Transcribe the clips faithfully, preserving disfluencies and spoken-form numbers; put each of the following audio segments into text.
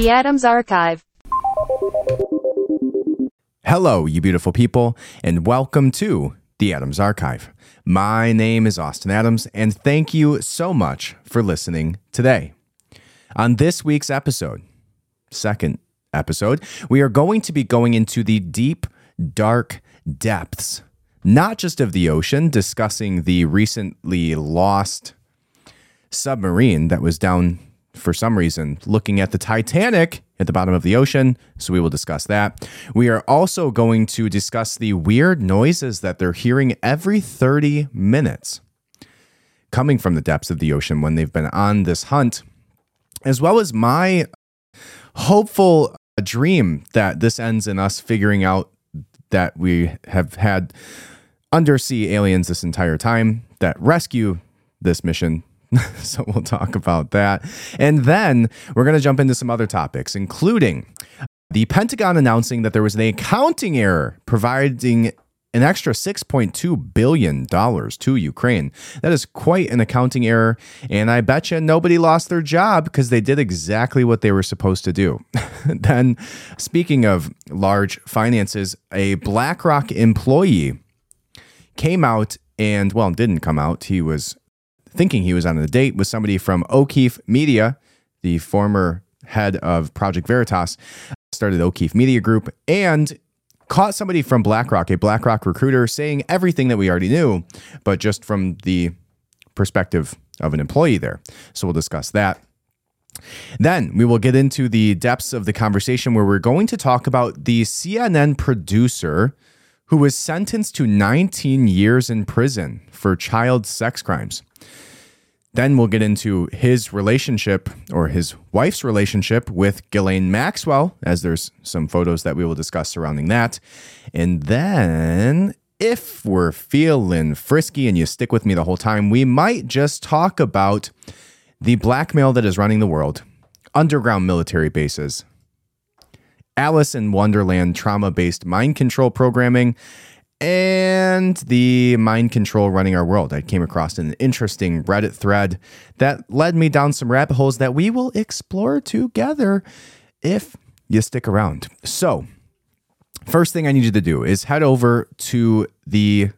The Adams Archive. Hello, you beautiful people, and welcome to The Adams Archive. My name is Austin Adams, and thank you so much for listening today. On this week's episode, second episode, we are going to be going into the deep, dark depths, not just of the ocean, discussing the recently lost submarine that was down for some reason, looking at the Titanic at the bottom of the ocean. So we will discuss that. We are also going to discuss the weird noises that they're hearing every thirty minutes coming from the depths of the ocean when they've been on this hunt, as well as my hopeful dream that this ends in us figuring out that we have had undersea aliens this entire time that rescue this mission. So we'll talk about that. And then we're going to jump into some other topics, including the Pentagon announcing that there was an accounting error providing an extra six point two billion dollars to Ukraine. That is quite an accounting error. And I bet you nobody lost their job because they did exactly what they were supposed to do. Then, speaking of large finances, a BlackRock employee came out and, well, didn't come out. He was thinking he was on a date with somebody from O'Keefe Media, the former head of Project Veritas, started O'Keefe Media Group, and caught somebody from BlackRock, a BlackRock recruiter, saying everything that we already knew, but just from the perspective of an employee there. So we'll discuss that. Then we will get into the depths of the conversation where we're going to talk about the C N N producer who was sentenced to nineteen years in prison for child sex crimes. Then we'll get into his relationship, or his wife's relationship, with Ghislaine Maxwell, as there's some photos that we will discuss surrounding that. And then, if we're feeling frisky and you stick with me the whole time, we might just talk about the blackmail that is running the world, underground military bases, Alice in Wonderland trauma-based mind control programming, and the mind control running our world. I came across an interesting Reddit thread that led me down some rabbit holes that we will explore together if you stick around. So, first thing I need you to do is head over to the,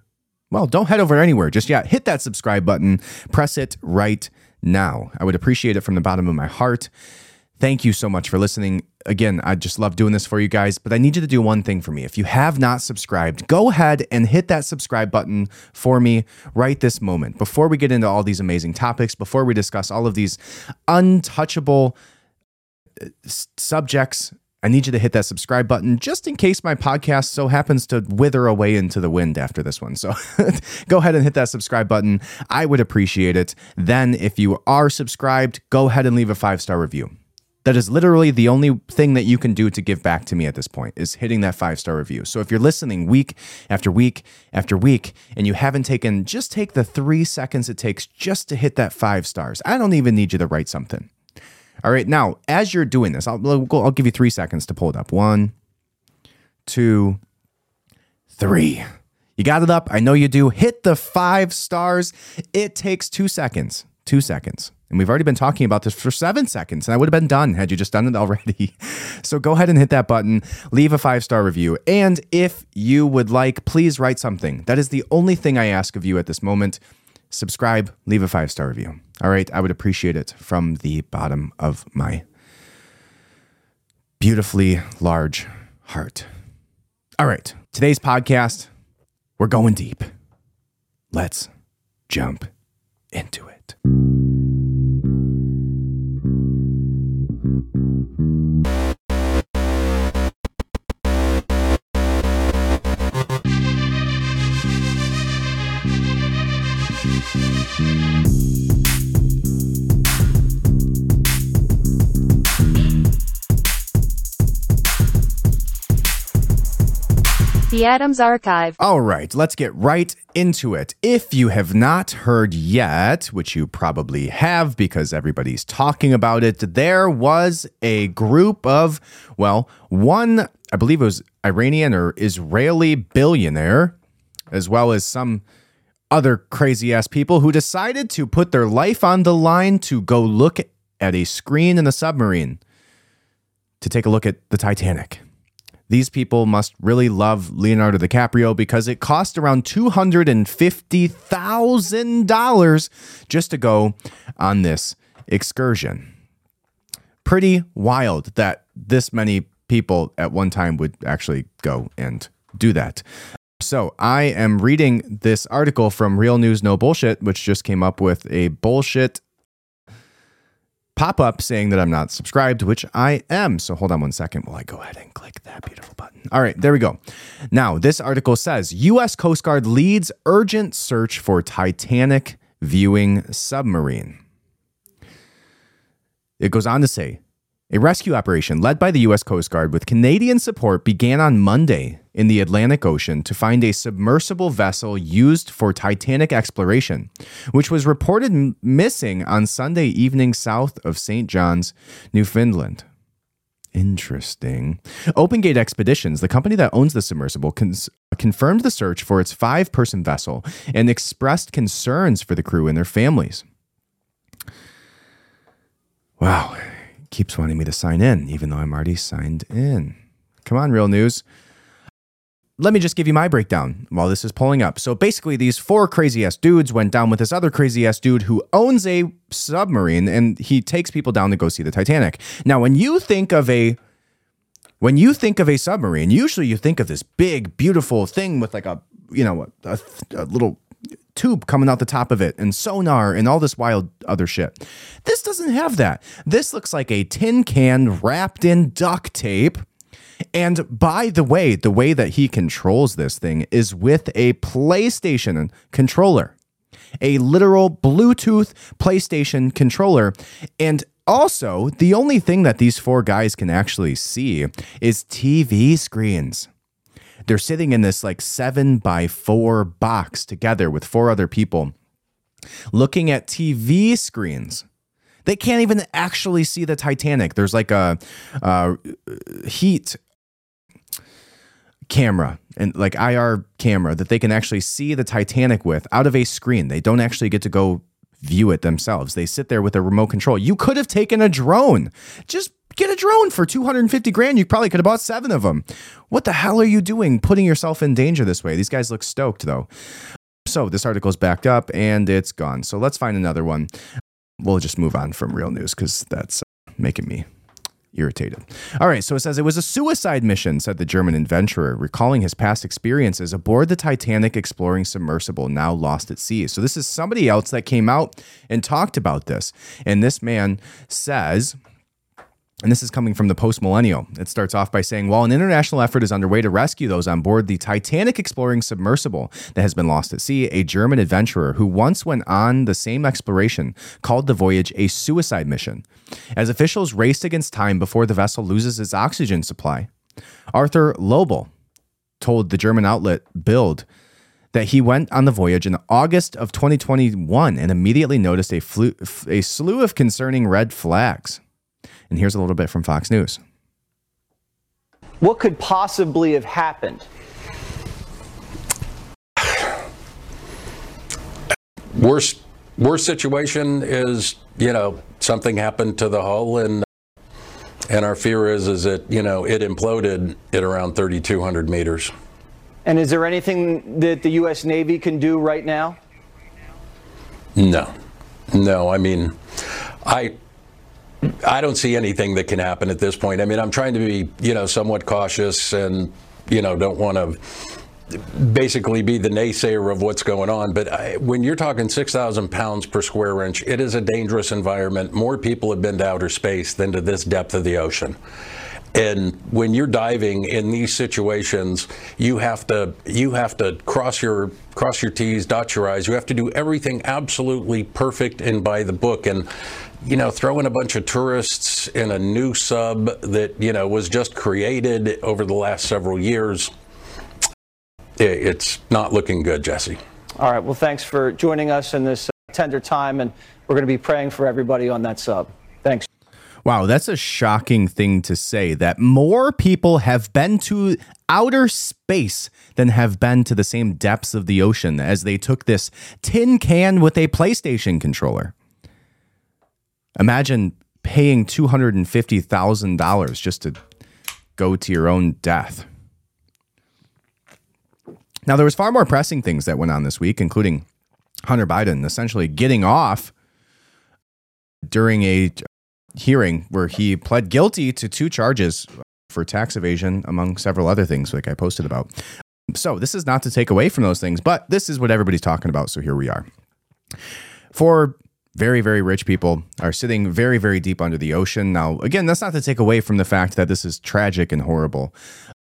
well, don't head over anywhere just yet. Hit that subscribe button. Press it right now. I would appreciate it from the bottom of my heart. Thank you so much for listening. Again, I just love doing this for you guys, but I need you to do one thing for me. If you have not subscribed, go ahead and hit that subscribe button for me right this moment. Before we get into all these amazing topics, before we discuss all of these untouchable subjects, I need you to hit that subscribe button just in case my podcast so happens to wither away into the wind after this one. So go ahead and hit that subscribe button. I would appreciate it. Then if you are subscribed, go ahead and leave a five-star review. That is literally the only thing that you can do to give back to me at this point, is hitting that five-star review. So if you're listening week after week after week and you haven't taken, just take the three seconds it takes just to hit that five stars. I don't even need you to write something. All right, now, as you're doing this, I'll, I'll give you three seconds to pull it up. One, two, three. You got it up? I know you do. Hit the five stars. It takes two seconds. Two seconds. And we've already been talking about this for seven seconds, and I would have been done had you just done it already. So go ahead and hit that button, leave a five-star review. And if you would like, please write something. That is the only thing I ask of you at this moment. Subscribe, leave a five-star review. All right, I would appreciate it from the bottom of my beautifully large heart. All right, today's podcast, we're going deep. Let's jump into it. The Adams Archive. All right, let's get right into it. If you have not heard yet, which you probably have because everybody's talking about it, there was a group of, well, one, I believe it was Iranian or Israeli billionaire, as well as some other crazy-ass people who decided to put their life on the line to go look at a screen in a submarine take a look at the Titanic. These people must really love Leonardo DiCaprio because it cost around two hundred fifty thousand dollars just to go on this excursion. Pretty wild that this many people at one time would actually go and do that. So I am reading this article from Real News No Bullshit, which just came up with a bullshit pop-up saying that I'm not subscribed, which I am. So hold on one second while I go ahead and click that beautiful button. All right, there we go. Now, this article says, U S Coast Guard leads urgent search for Titanic viewing submarine. It goes on to say, a rescue operation led by the U S Coast Guard with Canadian support began on Monday in the Atlantic Ocean to find a submersible vessel used for Titanic exploration, which was reported m- missing on Sunday evening south of Saint John's, Newfoundland. Interesting. Open Gate Expeditions, the company that owns the submersible, cons- confirmed the search for its five-person vessel and expressed concerns for the crew and their families. Wow. Keeps wanting me to sign in, even though I'm already signed in. Come on, Real News. Let me just give you my breakdown while this is pulling up. So basically, these four crazy-ass dudes went down with this other crazy-ass dude who owns a submarine, and he takes people down to go see the Titanic. Now, when you think of a when you think of a submarine, usually you think of this big, beautiful thing with like a, you know, a, a little tube coming out the top of it and sonar and all this wild other shit. This doesn't have that. This looks like a tin can wrapped in duct tape. And by the way, the way that he controls this thing is with a PlayStation controller, a literal Bluetooth PlayStation controller. And also, the only thing that these four guys can actually see is T V screens. They're sitting in this like seven by four box together with four other people looking at T V screens. They can't even actually see the Titanic. There's like a, a heat camera and like I R camera that they can actually see the Titanic with out of a screen. They don't actually get to go view it themselves. They sit there with a remote control. You could have taken a drone. Just get a drone for two hundred fifty grand. You probably could have bought seven of them. What the hell are you doing putting yourself in danger this way? These guys look stoked, though. So this article's backed up and it's gone. So let's find another one. We'll just move on from Real News because that's making me irritated. All right. So it says it was a suicide mission, said the German adventurer, recalling his past experiences aboard the Titanic exploring submersible now lost at sea. So this is somebody else that came out and talked about this. And this man says... And this is coming from the Post Millennial. It starts off by saying, while an international effort is underway to rescue those on board the Titanic exploring submersible that has been lost at sea, a German adventurer who once went on the same exploration called the voyage a suicide mission, as officials raced against time before the vessel loses its oxygen supply. Arthur Loibl told the German outlet Bild that he went on the voyage in August of twenty twenty-one and immediately noticed a, flu- a slew of concerning red flags. And here's a little bit from Fox News. What could possibly have happened? Worst, worst situation is, you know, something happened to the hull, and and our fear is is that, you know, it imploded at around thirty-two hundred meters. And is there anything that the U S Navy can do right now? No, no. I mean, I. I don't see anything that can happen at this point. I mean, I'm trying to be, you know, somewhat cautious and, you know, don't want to basically be the naysayer of what's going on. But I, when you're talking six thousand pounds per square inch, it is a dangerous environment. More people have been to outer space than to this depth of the ocean. And when you're diving in these situations, you have to you have to cross your cross your T's, dot your I's. You have to do everything absolutely perfect and by the book. And, you know, throwing a bunch of tourists in a new sub that, you know, was just created over the last several years, it's not looking good, Jesse. All right. Well, thanks for joining us in this tender time, and we're going to be praying for everybody on that sub. Thanks. Wow, that's a shocking thing to say, that more people have been to outer space than have been to the same depths of the ocean as they took this tin can with a PlayStation controller. Imagine paying two hundred fifty thousand dollars just to go to your own death. Now, there was far more pressing things that went on this week, including Hunter Biden essentially getting off during a hearing where he pled guilty to two charges for tax evasion, among several other things like I posted about. So this is not to take away from those things, but this is what everybody's talking about. So here we are. Four very, very rich people are sitting very, very deep under the ocean. Now, again, that's not to take away from the fact that this is tragic and horrible,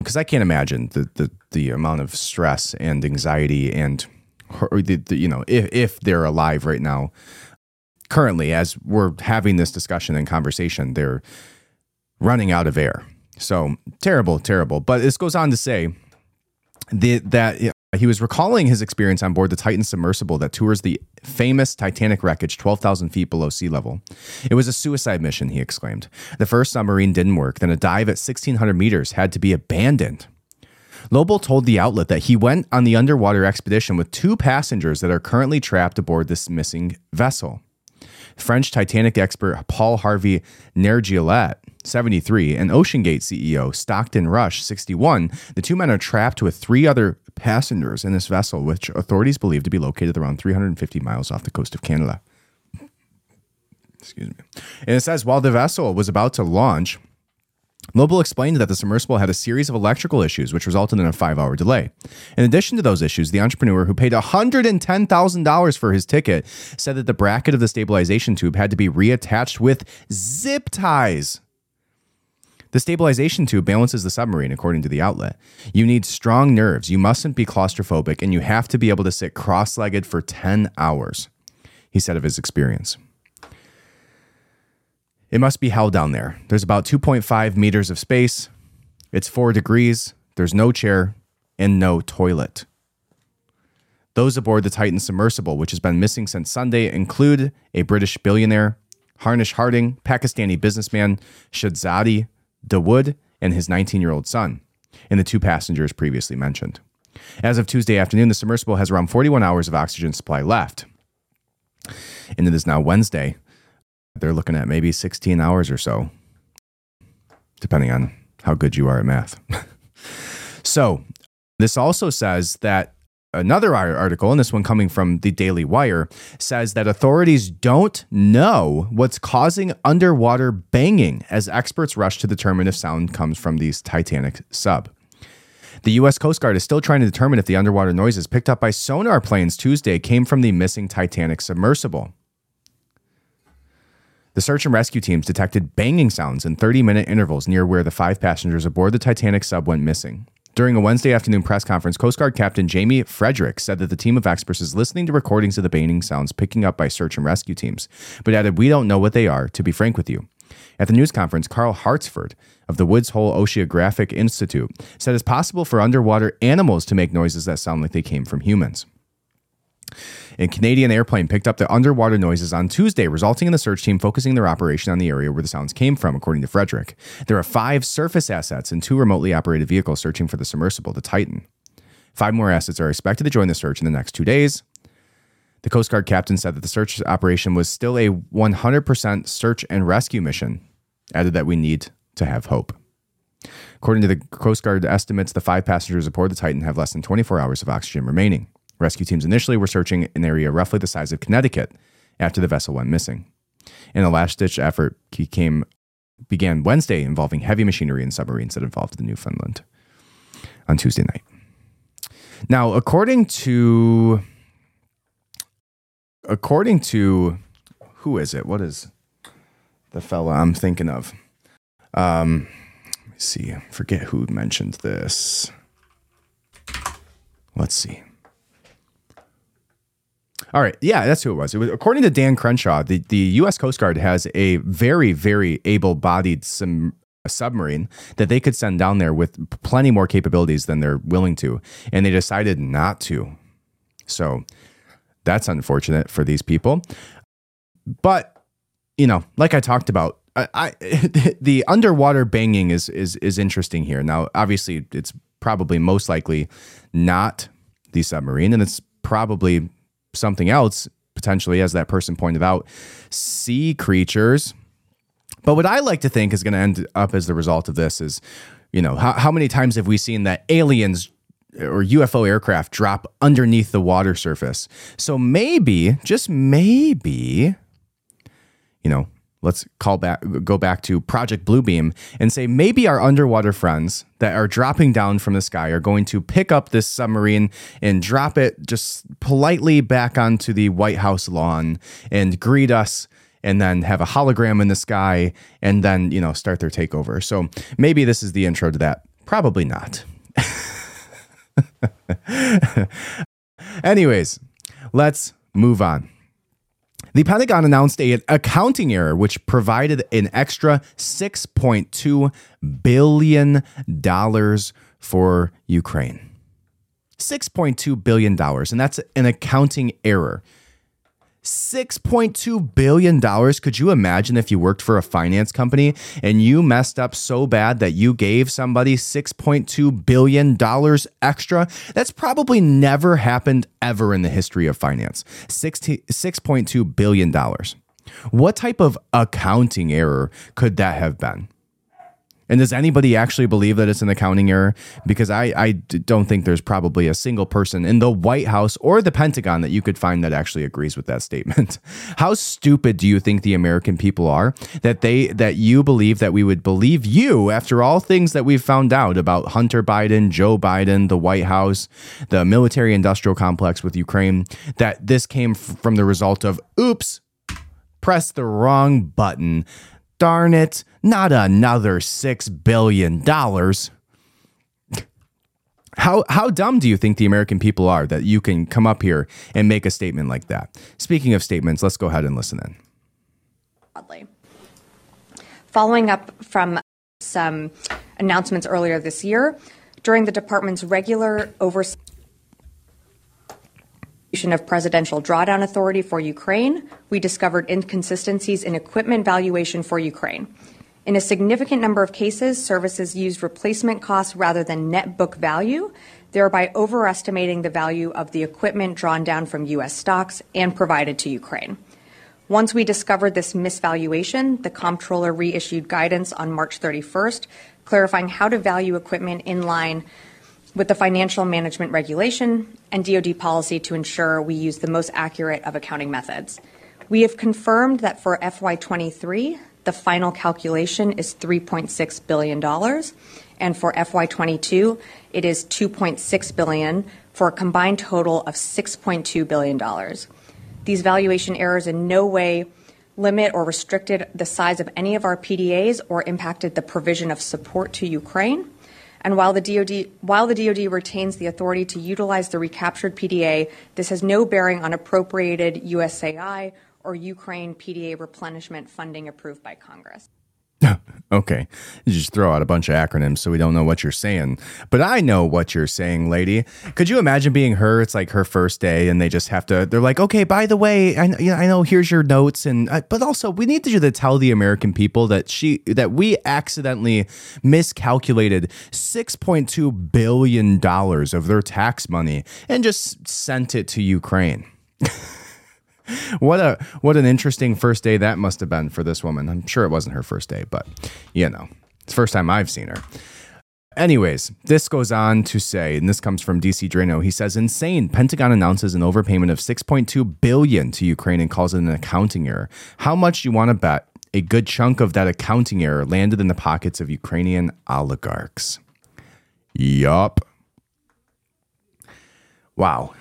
because I can't imagine the, the, the amount of stress and anxiety and, the, the, you know, if, if they're alive right now, currently, as we're having this discussion and conversation, they're running out of air. So terrible, terrible. But this goes on to say the, that you know, he was recalling his experience on board the Titan submersible that tours the famous Titanic wreckage twelve thousand feet below sea level. It was a suicide mission, he exclaimed. The first submarine didn't work. Then a dive at sixteen hundred meters had to be abandoned. Loibl told the outlet that he went on the underwater expedition with two passengers that are currently trapped aboard this missing vessel. French Titanic expert Paul-Henri Nargeolet, seventy-three, and OceanGate C E O Stockton Rush, sixty-one, the two men are trapped with three other passengers in this vessel, which authorities believe to be located around three hundred fifty miles off the coast of Canada. Excuse me. And it says, while the vessel was about to launch, Loibl explained that the submersible had a series of electrical issues, which resulted in a five-hour delay. In addition to those issues, the entrepreneur, who paid one hundred ten thousand dollars for his ticket, said that the bracket of the stabilization tube had to be reattached with zip ties. The stabilization tube balances the submarine, according to the outlet. You need strong nerves, you mustn't be claustrophobic, and you have to be able to sit cross-legged for ten hours, he said of his experience. It must be hell down there. There's about two point five meters of space. It's four degrees. There's no chair and no toilet. Those aboard the Titan submersible, which has been missing since Sunday, include a British billionaire, Hamish Harding, Pakistani businessman Shahzada Dawood, and his nineteen-year-old son, and the two passengers previously mentioned. As of Tuesday afternoon, the submersible has around forty-one hours of oxygen supply left. And it is now Wednesday. They're looking at maybe sixteen hours or so, depending on how good you are at math. So this also says that another article, and this one coming from the Daily Wire, says that authorities don't know what's causing underwater banging as experts rush to determine if sound comes from these Titanic sub. The U S Coast Guard is still trying to determine if the underwater noises picked up by sonar planes Tuesday came from the missing Titanic submersible. The search and rescue teams detected banging sounds in thirty-minute intervals near where the five passengers aboard the Titanic sub went missing. During a Wednesday afternoon press conference, Coast Guard Captain Jamie Frederick said that the team of experts is listening to recordings of the banging sounds picking up by search and rescue teams, but added, "We don't know what they are, to be frank with you." At the news conference, Carl Hartsfield of the Woods Hole Oceanographic Institute said it's possible for underwater animals to make noises that sound like they came from humans. A Canadian airplane picked up the underwater noises on Tuesday, resulting in the search team focusing their operation on the area where the sounds came from, according to Frederick. There are five surface assets and two remotely operated vehicles searching for the submersible, the Titan. Five more assets are expected to join the search in the next two days. The Coast Guard captain said that the search operation was still a one hundred percent search and rescue mission, added that we need to have hope. According to the Coast Guard estimates, the five passengers aboard the Titan have less than twenty-four hours of oxygen remaining. Rescue teams initially were searching an area roughly the size of Connecticut after the vessel went missing. And a last-ditch effort came, began Wednesday involving heavy machinery and submarines that involved the Newfoundland on Tuesday night. Now, according to... According to... Who is it? What is the fella I'm thinking of? Um, let me see. I forget who mentioned this. Let's see. All right. Yeah, that's who it was. It was according to Dan Crenshaw, the, the U S Coast Guard has a very, very able-bodied sum, submarine that they could send down there with plenty more capabilities than they're willing to. And they decided not to. So that's unfortunate for these people. But, you know, like I talked about, I, I the underwater banging is, is, is interesting here. Now, obviously, it's probably most likely not the submarine, and it's probably... something else, potentially, as that person pointed out, sea creatures But what I like to think is going to end up as the result of this is, you know, how, how many times have we seen that aliens or U F O aircraft drop underneath the water surface? So maybe, just maybe, you know, let's call back, go back to Project Bluebeam and say maybe our underwater friends that are dropping down from the sky are going to pick up this submarine and drop it just politely back onto the White House lawn and greet us, and then have a hologram in the sky, and then, you know, start their takeover. So maybe this is the intro to that. Probably not. Anyways, let's move on. The Pentagon announced an accounting error which provided an extra six point two billion dollars for Ukraine. six point two billion dollars, and that's an accounting error. six point two billion dollars. Could you imagine if you worked for a finance company and you messed up so bad that you gave somebody six point two billion dollars extra? That's probably never happened ever in the history of finance. six point two billion dollars. What type of accounting error could that have been? And does anybody actually believe that it's an accounting error? Because I, I don't think there's probably a single person in the White House or the Pentagon that you could find that actually agrees with that statement. How stupid do you think the American people are that they that you believe that we would believe you after all things that we've found out about Hunter Biden, Joe Biden, the White House, the military industrial complex with Ukraine, that this came f- from the result of, oops, press the wrong button. Darn it, not another six billion dollars. How how dumb do you think the American people are that you can come up here and make a statement like that? Speaking of statements, let's go ahead and listen in. Oddly. Following up from some announcements earlier this year, during the department's regular oversight of presidential drawdown authority for Ukraine, we discovered inconsistencies in equipment valuation for Ukraine. In a significant number of cases, services used replacement costs rather than net book value, thereby overestimating the value of the equipment drawn down from U S stocks and provided to Ukraine. Once we discovered this misvaluation, the comptroller reissued guidance on March thirty-first, clarifying how to value equipment in line with the financial management regulation and D O D policy to ensure we use the most accurate of accounting methods. We have confirmed that for F Y twenty-three, the final calculation is three point six billion dollars, and for F Y twenty-two, it is two point six billion dollars, for a combined total of six point two billion dollars. These valuation errors in no way limit or restricted the size of any of our P D As or impacted the provision of support to Ukraine. And while the D O D while the D O D retains the authority to utilize the recaptured P D A, this has no bearing on appropriated U S A I or Ukraine P D A replenishment funding approved by Congress. Okay, you just throw out a bunch of acronyms so we don't know what you're saying. But I know what you're saying, lady. Could you imagine being her? It's like her first day and they just have to, they're like, okay, by the way, I, you know, I know here's your notes. and I, But also we need to tell the American people that she that we accidentally miscalculated six point two billion dollars of their tax money and just sent it to Ukraine. What a what an interesting first day that must have been for this woman. I'm sure it wasn't her first day, but, you know, it's the first time I've seen her. Anyways, this goes on to say, and this comes from D C Drano. He says, insane. Pentagon announces an overpayment of six point two billion dollars to Ukraine and calls it an accounting error. How much do you want to bet a good chunk of that accounting error landed in the pockets of Ukrainian oligarchs? Yup. Wow.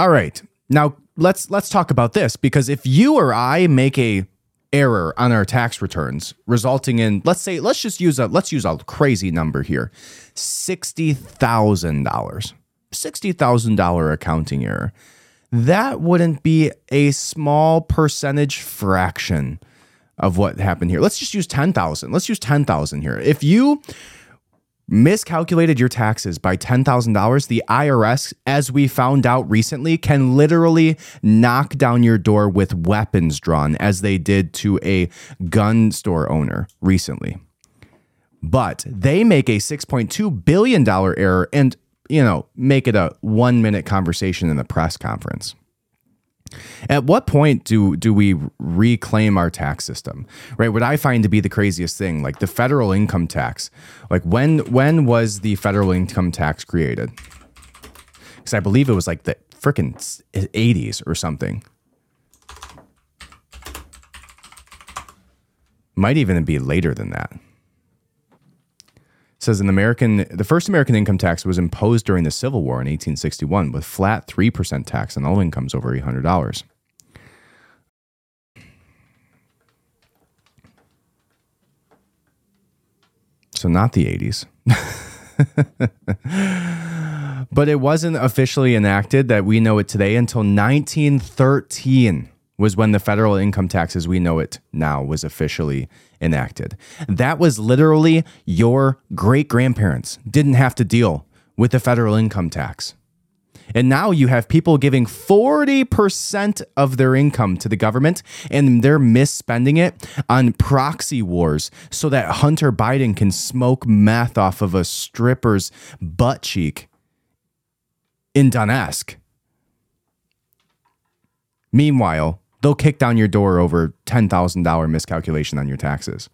All right. Now, Let's let's talk about this, because if you or I make a error on our tax returns resulting in, let's say, let's just use a let's use a crazy number here. sixty thousand dollars. sixty thousand dollars accounting error. That wouldn't be a small percentage fraction of what happened here. Let's just use ten thousand. Let's use ten thousand here. If you miscalculated your taxes by ten thousand dollars, the I R S, as we found out recently, can literally knock down your door with weapons drawn, as they did to a gun store owner recently. But they make a six point two billion dollars error and, you know, make it a one minute conversation in the press conference. At what point do do we reclaim our tax system? Right? What I find to be the craziest thing, like the federal income tax. Like when when was the federal income tax created? Because I believe it was like the freaking eighties or something. Might even be later than that. It says an American, the first American income tax was imposed during the Civil War in eighteen sixty-one with flat three percent tax on all incomes over eight hundred dollars. So not the eighties. But it wasn't officially enacted that we know it today until nineteen thirteen was when the federal income tax as we know it now was officially enacted. That was literally your great-grandparents didn't have to deal with the federal income tax. And now you have people giving forty percent of their income to the government, and they're misspending it on proxy wars so that Hunter Biden can smoke meth off of a stripper's butt cheek in Donetsk. Meanwhile, they'll kick down your door over ten thousand dollars miscalculation on your taxes.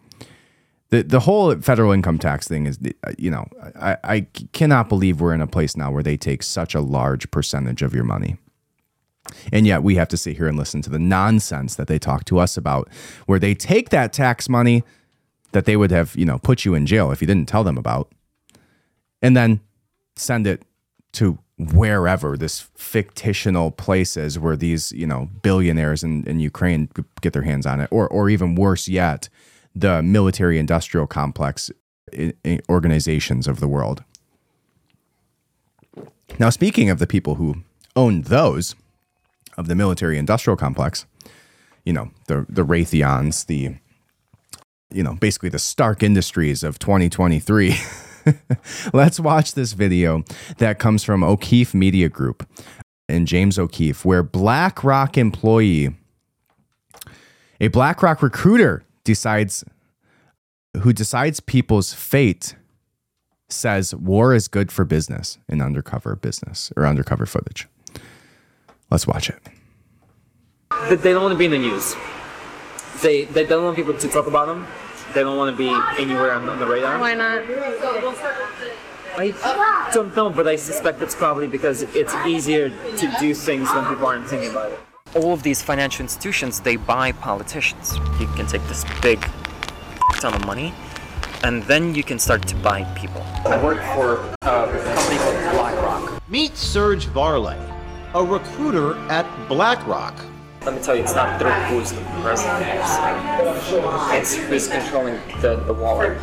The the whole federal income tax thing is, you know, I, I cannot believe we're in a place now where they take such a large percentage of your money. And yet we have to sit here and listen to the nonsense that they talk to us about, where they take that tax money that they would have, you know, put you in jail if you didn't tell them about, and then send it to wherever this fictional place is where these, you know, billionaires in, in Ukraine get their hands on it, or or even worse yet, the military industrial complex organizations of the world. Now, speaking of the people who own those of the military industrial complex, you know, the, the Raytheons, the, you know, basically the Stark Industries of twenty twenty-three, let's watch this video that comes from O'Keefe Media Group and James O'Keefe, where BlackRock employee, a BlackRock recruiter decides, who decides people's fate, says war is good for business in undercover business or undercover footage. Let's watch it. They don't want to be in the news. They, they don't want people to talk about them. They don't want to be anywhere on, on the radar. Why not? I don't know, but I suspect it's probably because it's easier to do things when people aren't thinking about it. All of these financial institutions, they buy politicians. You can take this big ton of money, and then you can start to buy people. I work for a company called BlackRock. Meet Serge Varlay, a recruiter at BlackRock. Let me tell you, it's not through who's the president is. It's who's controlling the, the wallet.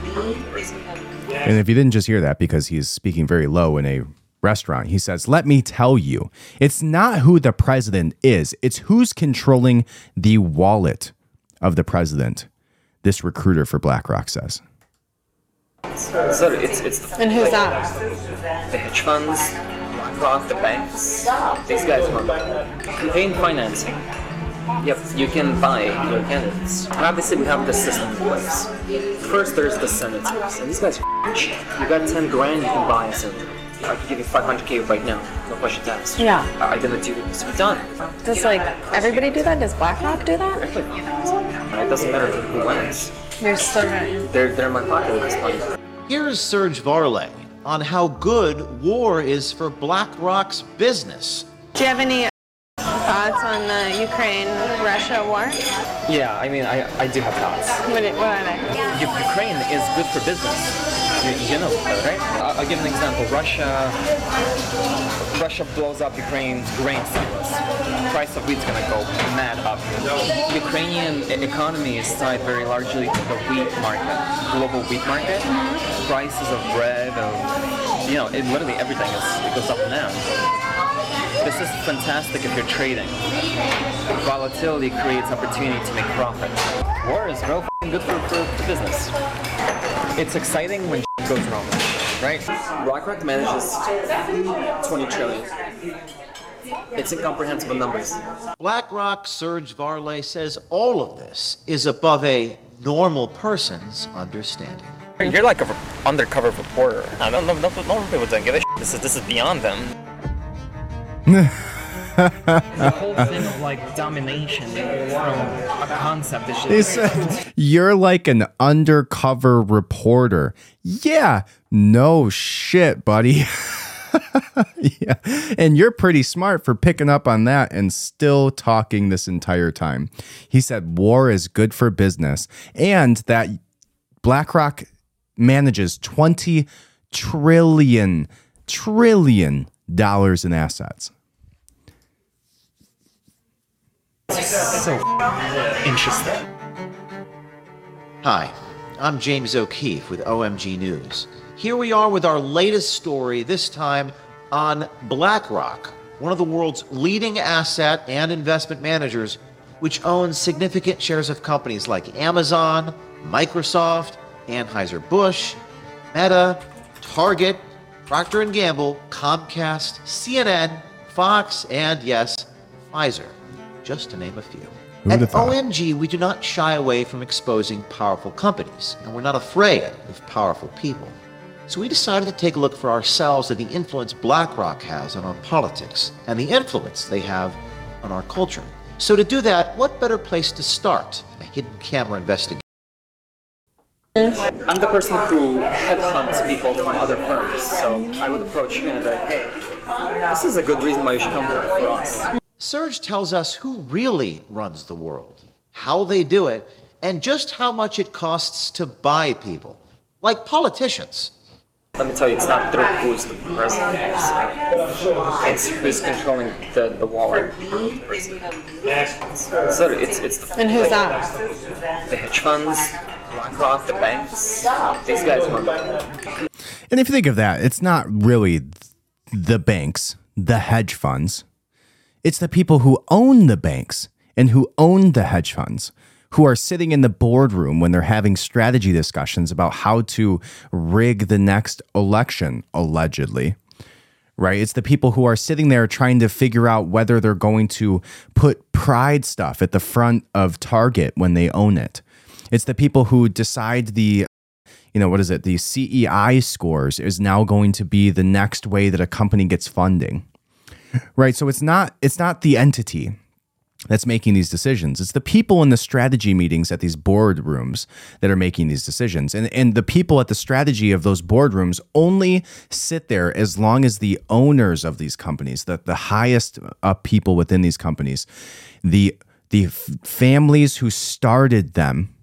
And if you didn't just hear that, because he's speaking very low in a restaurant, he says, let me tell you, it's not who the president is. It's who's controlling the wallet of the president, this recruiter for BlackRock says. So it's, it's the, and who's that? The hedge funds, BlackRock, the banks. These guys run campaign financing. Yep, you can buy your candidates. Obviously, we have this system in place. First, there's the senators, and these guys are cheap. You got ten grand, you can buy a senator. I can give you five hundred K right now, no questions asked. Yeah. I'm gonna do this. We're done. Does like everybody do that? Does BlackRock do that? It doesn't matter who wins. They're still so They're they're my pocket. Here's Serge Varlay on how good war is for BlackRock's business. Do you have any thoughts on the Ukraine-Russia war? Yeah, I mean, I, I do have thoughts. What, what are they? Ukraine is good for business. You, you know, right? I'll, I'll give an example. Russia Russia blows up Ukraine's grain silos. The price of wheat's going to go mad up. The Ukrainian economy is tied very largely to the wheat market, global wheat market. Prices of bread, of, you know, it, literally everything is, it goes up and down. This is fantastic if you're trading. Volatility creates opportunity to make profit. War is real f***ing good for, for, for business. It's exciting when shit goes wrong, right? BlackRock manages twenty trillion. It's incomprehensible numbers. BlackRock Serge Varlay says all of this is above a normal person's understanding. You're like an undercover reporter. I don't know. No, no, no people don't give a shit. This is this is beyond them. The whole thing of like domination from a concept is just this, you're like an undercover reporter. Yeah, no shit, buddy. Yeah, and you're pretty smart for picking up on that and still talking this entire time. He said war is good for business, and that BlackRock manages twenty trillion dollars trillion dollars in assets. So interesting. Hi, I'm James O'Keefe with O M G News. Here we are with our latest story, this time on BlackRock, one of the world's leading asset and investment managers, which owns significant shares of companies like Amazon, Microsoft, Anheuser-Busch, Meta, Target, Procter and Gamble, Comcast, C N N, Fox, and yes, Pfizer, just to name a few. At O M G, we do not shy away from exposing powerful companies, and we're not afraid of powerful people. So we decided to take a look for ourselves at the influence BlackRock has on our politics and the influence they have on our culture. So to do that, what better place to start a hidden camera investigation? I'm the person who headhunts people from other firms, so I would approach you and be like, hey, this is a good reason why you should come work for us. Serge tells us who really runs the world, how they do it, and just how much it costs to buy people, like politicians. Let me tell you, it's not through who's the president is. It's who's controlling the, the wallet. So it's, it's the, and who's that? The hedge funds, BlackRock, the banks. These guys run them. And if you think of that, it's not really the banks, the hedge funds. It's the people who own the banks and who own the hedge funds, who are sitting in the boardroom when they're having strategy discussions about how to rig the next election, allegedly, right? It's the people who are sitting there trying to figure out whether they're going to put pride stuff at the front of Target when they own it. It's the people who decide the, you know, what is it? The C E I scores is now going to be the next way that a company gets funding, right? So it's not, it's not the entity that's making these decisions. It's the people in the strategy meetings at these boardrooms that are making these decisions. And and the people at the strategy of those boardrooms only sit there as long as the owners of these companies, the, the highest up people within these companies, the the families who started them,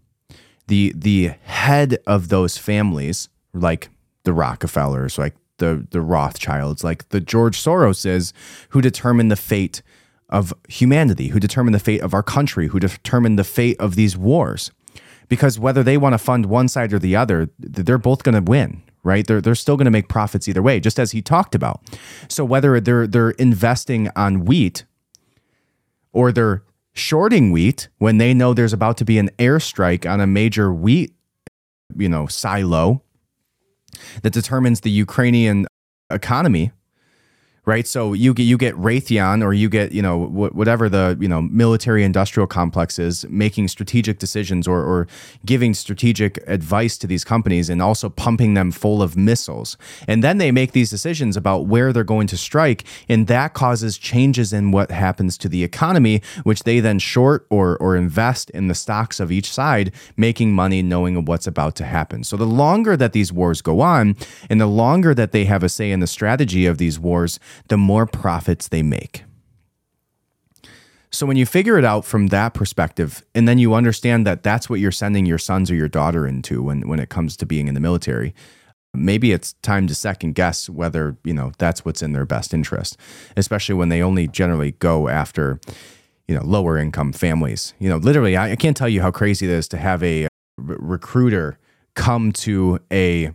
the the head of those families, like the Rockefellers, like the, the Rothschilds, like the George Soroses, who determine the fate of humanity, who determine the fate of our country, who determine the fate of these wars. Because whether they want to fund one side or the other, they're both going to win, right? They're, they're still going to make profits either way, just as he talked about. So whether they're, they're investing on wheat or they're shorting wheat when they know there's about to be an airstrike on a major wheat, you know, silo that determines the Ukrainian economy, right? So you get, you get Raytheon or you get, you know, whatever the, you know, military industrial complex is making strategic decisions or, or giving strategic advice to these companies and also pumping them full of missiles. And then they make these decisions about where they're going to strike. And that causes changes in what happens to the economy, which they then short or, or invest in the stocks of each side, making money, knowing what's about to happen. So the longer that these wars go on and the longer that they have a say in the strategy of these wars, the more profits they make. So when you figure it out from that perspective, and then you understand that that's what you're sending your sons or your daughter into when, when it comes to being in the military, maybe it's time to second guess whether, you know, that's what's in their best interest, especially when they only generally go after, you know, lower income families. You know, literally, I, I can't tell you how crazy it is to have a r- recruiter come to a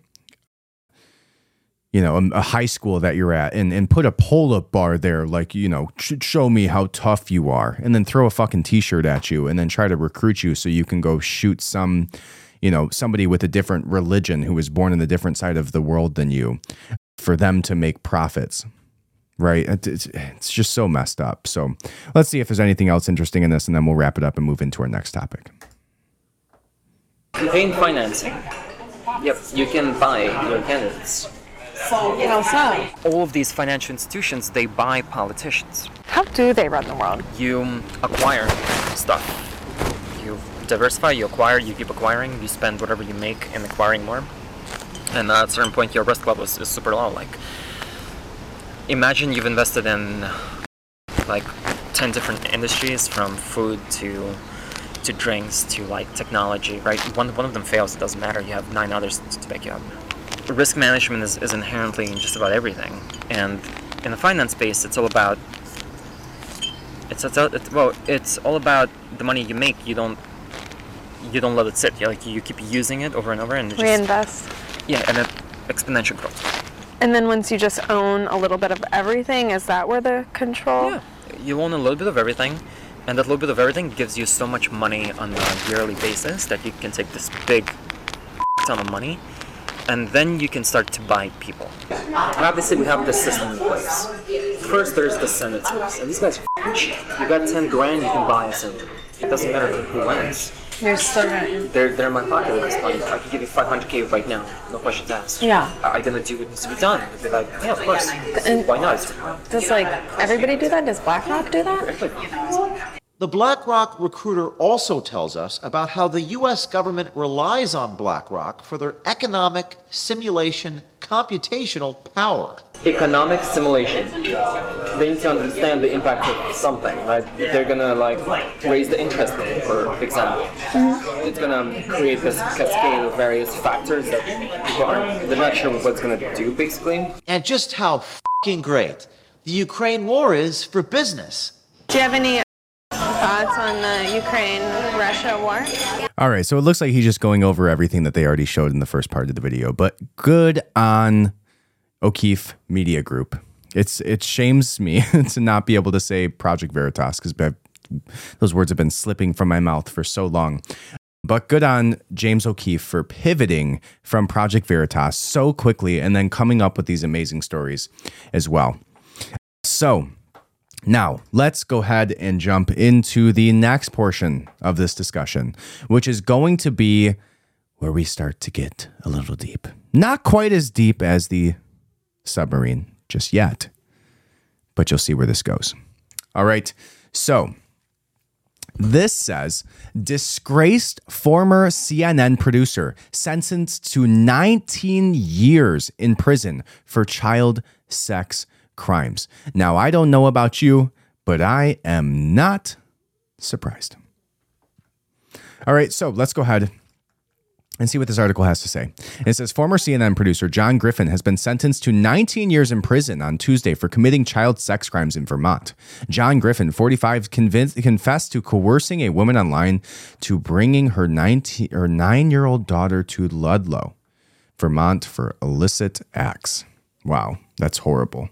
you know, a high school that you're at and, and put a pull-up bar there, like, you know, show me how tough you are, and then throw a fucking t-shirt at you and then try to recruit you so you can go shoot some, you know, somebody with a different religion who was born in a different side of the world than you for them to make profits, right? It's, it's just so messed up. So let's see if there's anything else interesting in this, and then we'll wrap it up and move into our next topic. Campaign financing. Yep, you can buy your candidates. So, you know, so. All of these financial institutions, they buy politicians. How do they run the world? You acquire stuff. You diversify, you acquire, you keep acquiring, you spend whatever you make in acquiring more. And at a certain point, your risk level is, is super low. Like, imagine you've invested in like ten different industries, from food to to drinks to like technology, right? One one of them fails, it doesn't matter. You have nine others to back you up. Risk management is, is inherently in just about everything, and in the finance space, it's all about it's, it's, it's well, it's all about the money you make. You don't you don't let it sit. You like you keep using it over and over and reinvest. Yeah, and it, exponential growth. And then once you just own a little bit of everything, is that where the control? Yeah, you own a little bit of everything, and that little bit of everything gives you so much money on a yearly basis that you can take this big ton of money, and then you can start to buy people. Obviously, we have this system in place. First, there's the senators, and these guys are cheap. You got ten grand, you can buy a senator. It doesn't matter who wins. You're still right. They're, they're in my pocket at this point. I could give you five hundred K right now, no questions asked. Yeah. Are you going to do what needs to be done? They're like, yeah, of course. And why not? Does like everybody do that? Does BlackRock do that? The BlackRock recruiter also tells us about how the U S government relies on BlackRock for their economic simulation computational power. Economic simulation. They need to understand the impact of something, right? They're gonna like raise the interest rate, for example. Mm-hmm. It's gonna create this cascade of various factors that people aren't, they're not sure what it's gonna do, basically. And just how f***ing great the Ukraine war is for business. Do you have any thoughts on the Ukraine-Russia war? All right, so it looks like he's just going over everything that they already showed in the first part of the video, but good on O'Keefe Media Group. It's It shames me to not be able to say Project Veritas, because those words have been slipping from my mouth for so long. But good on James O'Keefe for pivoting from Project Veritas so quickly and then coming up with these amazing stories as well. So now let's go ahead and jump into the next portion of this discussion, which is going to be where we start to get a little deep. Not quite as deep as the submarine just yet, but you'll see where this goes. All right, so this says, disgraced former C N N producer sentenced to nineteen years in prison for child sex crimes. Now, I don't know about you, but I am not surprised. All right, so let's go ahead and see what this article has to say. It says, former C N N producer John Griffin has been sentenced to nineteen years in prison on Tuesday for committing child sex crimes in Vermont. John Griffin, forty-five, convinced, confessed to coercing a woman online to bringing her nine-year-old daughter to Ludlow, Vermont, for illicit acts. Wow, that's horrible.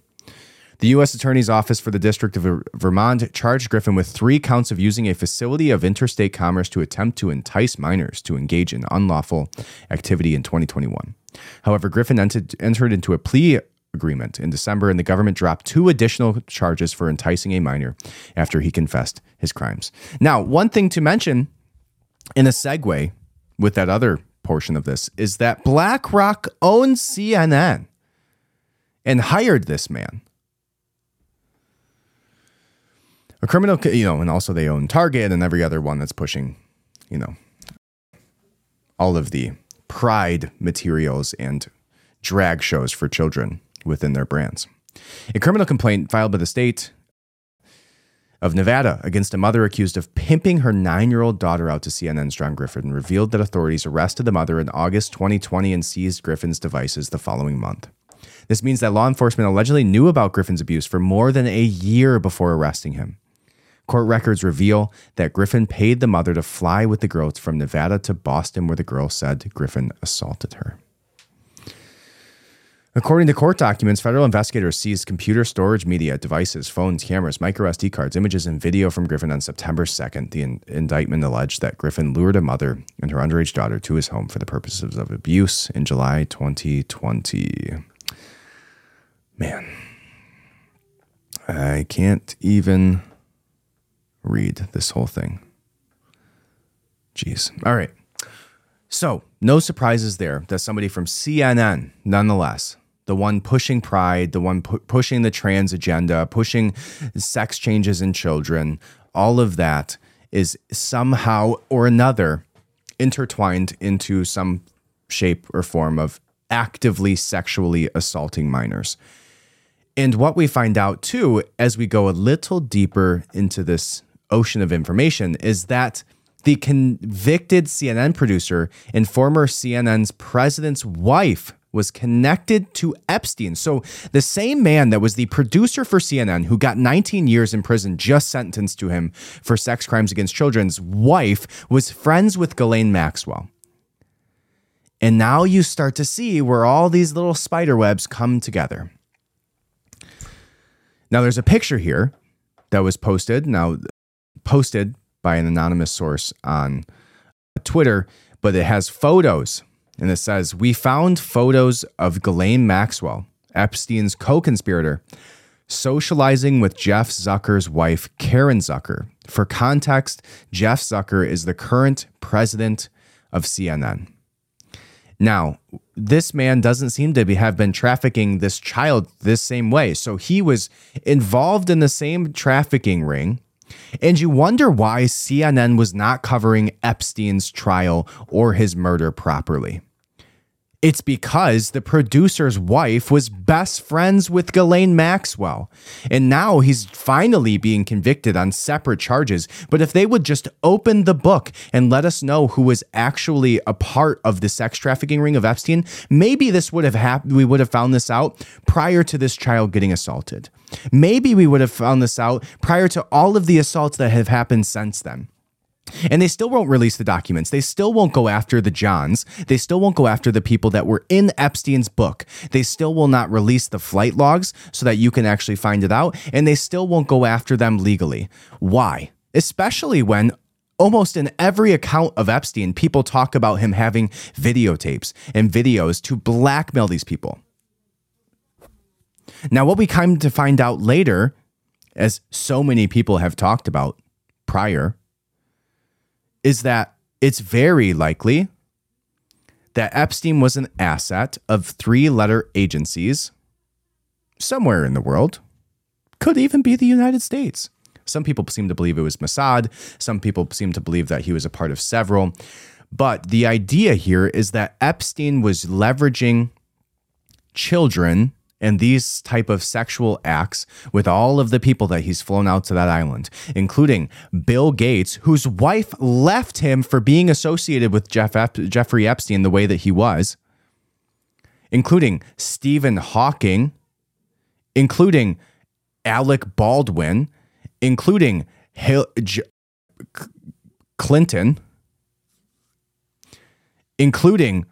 The U S Attorney's Office for the District of Vermont charged Griffin with three counts of using a facility of interstate commerce to attempt to entice minors to engage in unlawful activity in twenty twenty-one. However, Griffin entered, entered into a plea agreement in December, and the government dropped two additional charges for enticing a minor after he confessed his crimes. Now, one thing to mention in a segue with that other portion of this is that BlackRock owns C N N and hired this man. A criminal, you know, and also they own Target and every other one that's pushing, you know, all of the pride materials and drag shows for children within their brands. A criminal complaint filed by the state of Nevada against a mother accused of pimping her nine-year-old daughter out to C N N's John Griffin revealed that authorities arrested the mother in August twenty twenty and seized Griffin's devices the following month. This means that law enforcement allegedly knew about Griffin's abuse for more than a year before arresting him. Court records reveal that Griffin paid the mother to fly with the girl from Nevada to Boston, where the girl said Griffin assaulted her. According to court documents, federal investigators seized computer storage media, devices, phones, cameras, micro S D cards, images, and video from Griffin on September second. The in- indictment alleged that Griffin lured a mother and her underage daughter to his home for the purposes of abuse in July twenty twenty. Man, I can't even read this whole thing. Jeez. All right. So no surprises there that somebody from C N N, nonetheless, the one pushing pride, the one pu- pushing the trans agenda, pushing sex changes in children, all of that is somehow or another intertwined into some shape or form of actively sexually assaulting minors. And what we find out too, as we go a little deeper into this ocean of information, is that the convicted C N N producer and former C N N's president's wife was connected to Epstein. So the same man that was the producer for C N N, who got nineteen years in prison, just sentenced to him for sex crimes against children's wife, was friends with Ghislaine Maxwell. And now you start to see where all these little spider webs come together. Now there's a picture here that was posted, now posted by an anonymous source on Twitter, but it has photos. And it says, we found photos of Ghislaine Maxwell, Epstein's co-conspirator, socializing with Jeff Zucker's wife, Karen Zucker. For context, Jeff Zucker is the current president of C N N. Now, this man doesn't seem to be, have been trafficking this child this same way. So he was involved in the same trafficking ring. And you wonder why C N N was not covering Epstein's trial or his murder properly. It's because the producer's wife was best friends with Ghislaine Maxwell. And now he's finally being convicted on separate charges. But if they would just open the book and let us know who was actually a part of the sex trafficking ring of Epstein, maybe this would have happened. We would have found this out prior to this child getting assaulted. Maybe we would have found this out prior to all of the assaults that have happened since then. And they still won't release the documents. They still won't go after the Johns. They still won't go after the people that were in Epstein's book. They still will not release the flight logs so that you can actually find it out. And they still won't go after them legally. Why? Especially when almost in every account of Epstein, people talk about him having videotapes and videos to blackmail these people. Now, what we come to find out later, as so many people have talked about prior, is that it's very likely that Epstein was an asset of three-letter agencies somewhere in the world. Could even be the United States. Some people seem to believe it was Mossad. Some people seem to believe that he was a part of several. But the idea here is that Epstein was leveraging children and these type of sexual acts with all of the people that he's flown out to that island, including Bill Gates, whose wife left him for being associated with Jeff Ep- Jeffrey Epstein the way that he was, including Stephen Hawking, including Alec Baldwin, including Hil- J- Clinton, including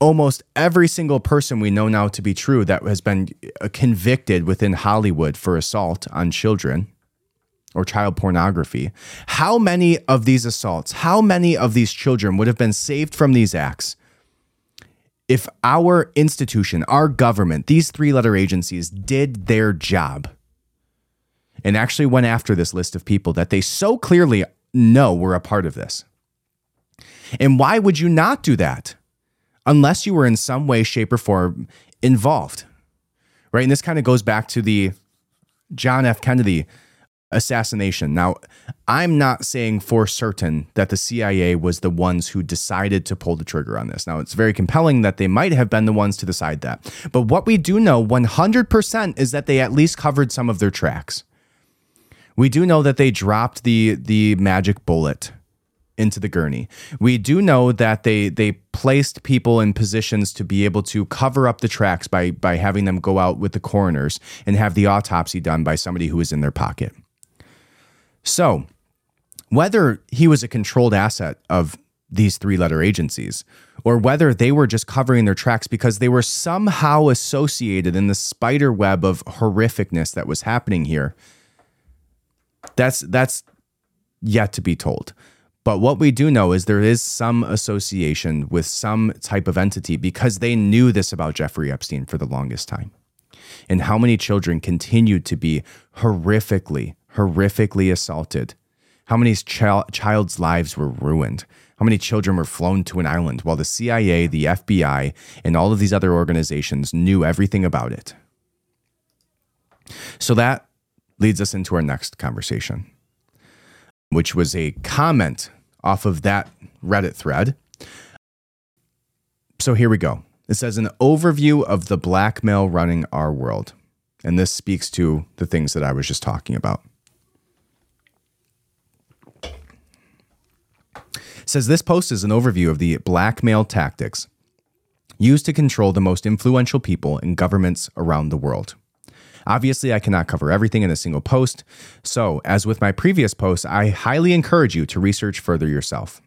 almost every single person we know now to be true that has been convicted within Hollywood for assault on children or child pornography. How many of these assaults, how many of these children would have been saved from these acts if our institution, our government, these three-letter agencies did their job and actually went after this list of people that they so clearly know were a part of this? And why would you not do that? Unless you were in some way, shape, or form involved, right? And this kind of goes back to the John F. Kennedy assassination. Now, I'm not saying for certain that the C I A was the ones who decided to pull the trigger on this. Now, it's very compelling that they might have been the ones to decide that. But what we do know one hundred percent is that they at least covered some of their tracks. We do know that they dropped the, the magic bullet into the gurney. We do know that they they placed people in positions to be able to cover up the tracks by by having them go out with the coroners and have the autopsy done by somebody who was in their pocket. So, whether he was a controlled asset of these three-letter agencies, or whether they were just covering their tracks because they were somehow associated in the spider web of horrificness that was happening here, that's that's yet to be told. But what we do know is there is some association with some type of entity because they knew this about Jeffrey Epstein for the longest time. And how many children continued to be horrifically, horrifically assaulted? How many ch- child's lives were ruined? How many children were flown to an island while the C I A, the F B I, and all of these other organizations knew everything about it? So that leads us into our next conversation, which was a comment off of that Reddit thread. So here we go. It says, an overview of the blackmail running our world. And this speaks to the things that I was just talking about. It says, this post is an overview of the blackmail tactics used to control the most influential people and governments around the world. Obviously, I cannot cover everything in a single post. So, as with my previous posts, I highly encourage you to research further yourself.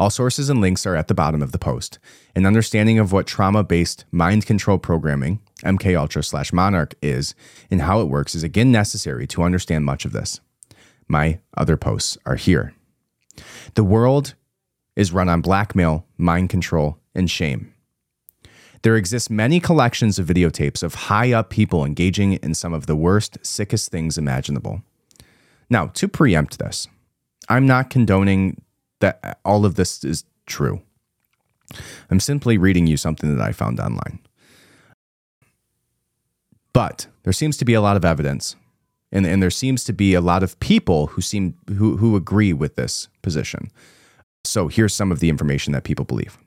All sources and links are at the bottom of the post. An understanding of what trauma-based mind control programming, MKUltra slash Monarch, is and how it works is again necessary to understand much of this. My other posts are here. The world is run on blackmail, mind control, and shame. There exist many collections of videotapes of high-up people engaging in some of the worst, sickest things imaginable. Now, to preempt this, I'm not condoning that all of this is true. I'm simply reading you something that I found online. But there seems to be a lot of evidence, and, and there seems to be a lot of people who seem who, who agree with this position. So here's some of the information that people believe.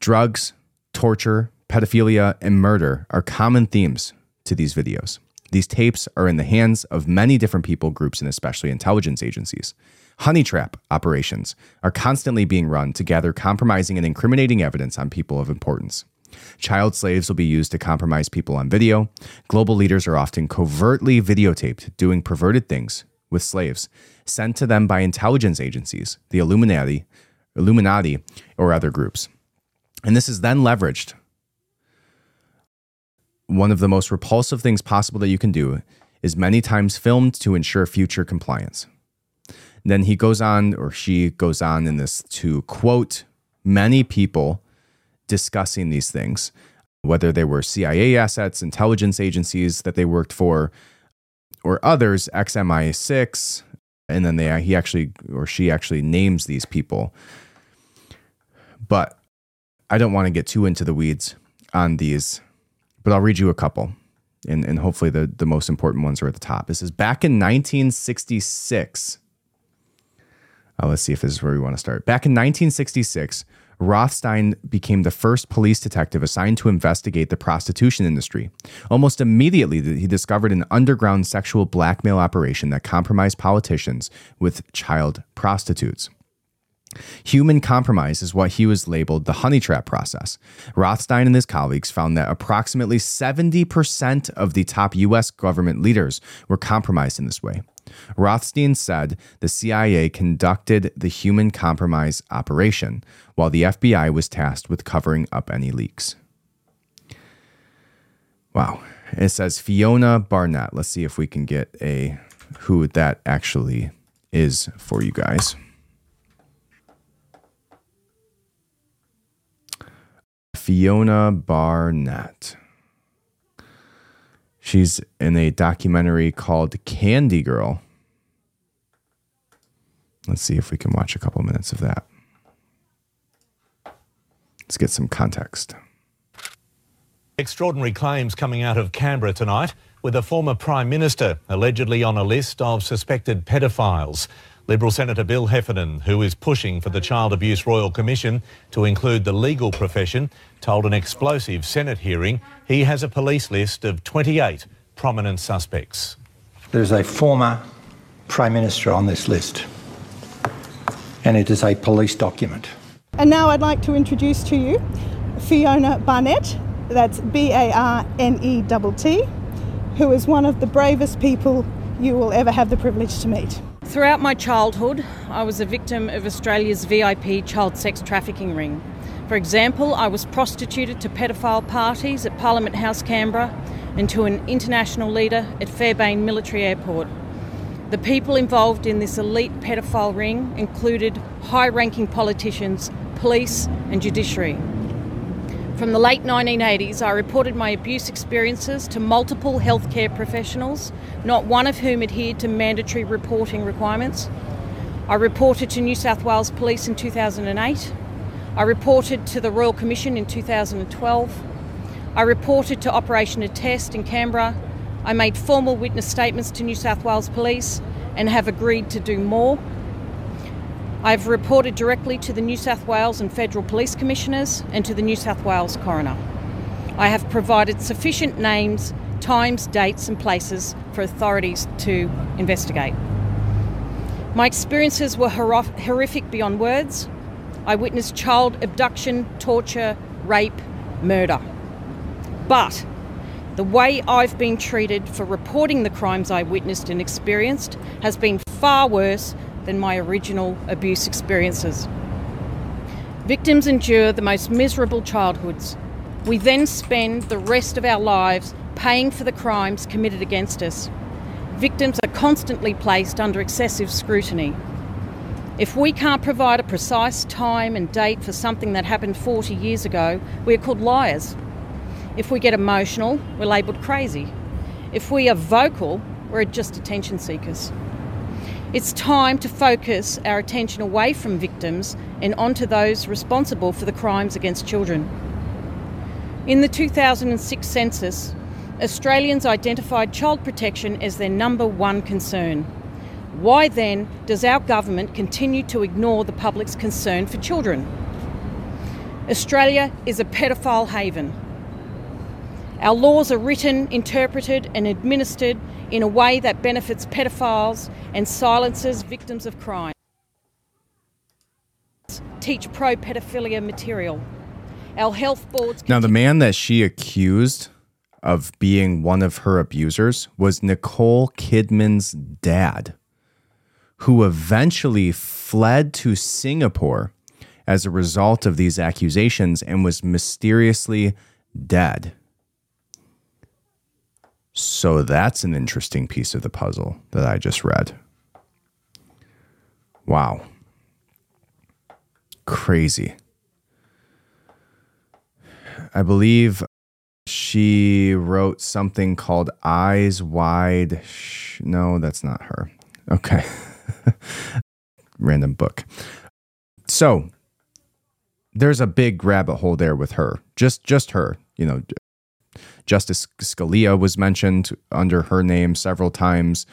Drugs, torture, pedophilia, and murder are common themes to these videos. These tapes are in the hands of many different people, groups, and especially intelligence agencies. Honey trap operations are constantly being run to gather compromising and incriminating evidence on people of importance. Child slaves will be used to compromise people on video. Global leaders are often covertly videotaped doing perverted things with slaves sent to them by intelligence agencies, the Illuminati, Illuminati, or other groups. And this is then leveraged. One of the most repulsive things possible that you can do is many times filmed to ensure future compliance. And then he goes on, or she goes on in this, to quote many people discussing these things, whether they were C I A assets, intelligence agencies that they worked for, or others, ex M I six. And then they, he actually, or she actually names these people. But I don't want to get too into the weeds on these, but I'll read you a couple, and, and hopefully the, the most important ones are at the top. This is back in nineteen sixty-six. Uh, let's see if this is where we want to start. Back in nineteen sixty-six, Rothstein became the first police detective assigned to investigate the prostitution industry. Almost immediately, he discovered an underground sexual blackmail operation that compromised politicians with child prostitutes. Human compromise is what he was labeled the honey trap process. Rothstein and his colleagues found that approximately seventy percent of the top U S government leaders were compromised in this way. Rothstein said the C I A conducted the human compromise operation, while the F B I was tasked with covering up any leaks. Wow. It says Fiona Barnett. Let's see if we can get a who that actually is for you guys. Fiona Barnett. She's in a documentary called Candy Girl. Let's see if we can watch a couple minutes of that. Let's get some context. Extraordinary claims coming out of Canberra tonight, with a former Prime Minister allegedly on a list of suspected pedophiles. Liberal Senator Bill Heffernan, who is pushing for the Child Abuse Royal Commission to include the legal profession, told an explosive Senate hearing he has a police list of twenty-eight prominent suspects. There's a former Prime Minister on this list, and it is a police document. And now I'd like to introduce to you Fiona Barnett, that's B A R N E T T, who is one of the bravest people you will ever have the privilege to meet. Throughout my childhood, I was a victim of Australia's V I P child sex trafficking ring. For example, I was prostituted to pedophile parties at Parliament House, Canberra, and to an international leader at Fairbairn Military Airport. The people involved in this elite pedophile ring included high-ranking politicians, police and judiciary. From the late nineteen eighties, I reported my abuse experiences to multiple healthcare professionals, not one of whom adhered to mandatory reporting requirements. I reported to New South Wales Police in two thousand eight. I reported to the Royal Commission in two thousand twelve. I reported to Operation Attest in Canberra. I made formal witness statements to New South Wales Police and have agreed to do more. I've reported directly to the New South Wales and Federal Police Commissioners and to the New South Wales Coroner. I have provided sufficient names, times, dates and places for authorities to investigate. My experiences were horrific beyond words. I witnessed child abduction, torture, rape, murder. But the way I've been treated for reporting the crimes I witnessed and experienced has been far worse than my original abuse experiences. Victims endure the most miserable childhoods. We then spend the rest of our lives paying for the crimes committed against us. Victims are constantly placed under excessive scrutiny. If we can't provide a precise time and date for something that happened forty years ago, we're called liars. If we get emotional, we're labelled crazy. If we are vocal, we're just attention seekers. It's time to focus our attention away from victims and onto those responsible for the crimes against children. In the two thousand six census, Australians identified child protection as their number one concern. Why then does our government continue to ignore the public's concern for children? Australia is a pedophile haven. Our laws are written, interpreted and administered in a way that benefits pedophiles and silences victims of crime. Teach pro-pedophilia material. Our health boards... Now, the man that she accused of being one of her abusers was Nicole Kidman's dad, who eventually fled to Singapore as a result of these accusations and was mysteriously dead. So that's an interesting piece of the puzzle that I just read. Wow. Crazy. I believe she wrote something called Eyes Wide. Sh- no, that's not her. Okay. Random book. So there's a big rabbit hole there with her. Just, just her. You know, Justice Scalia was mentioned under her name several times,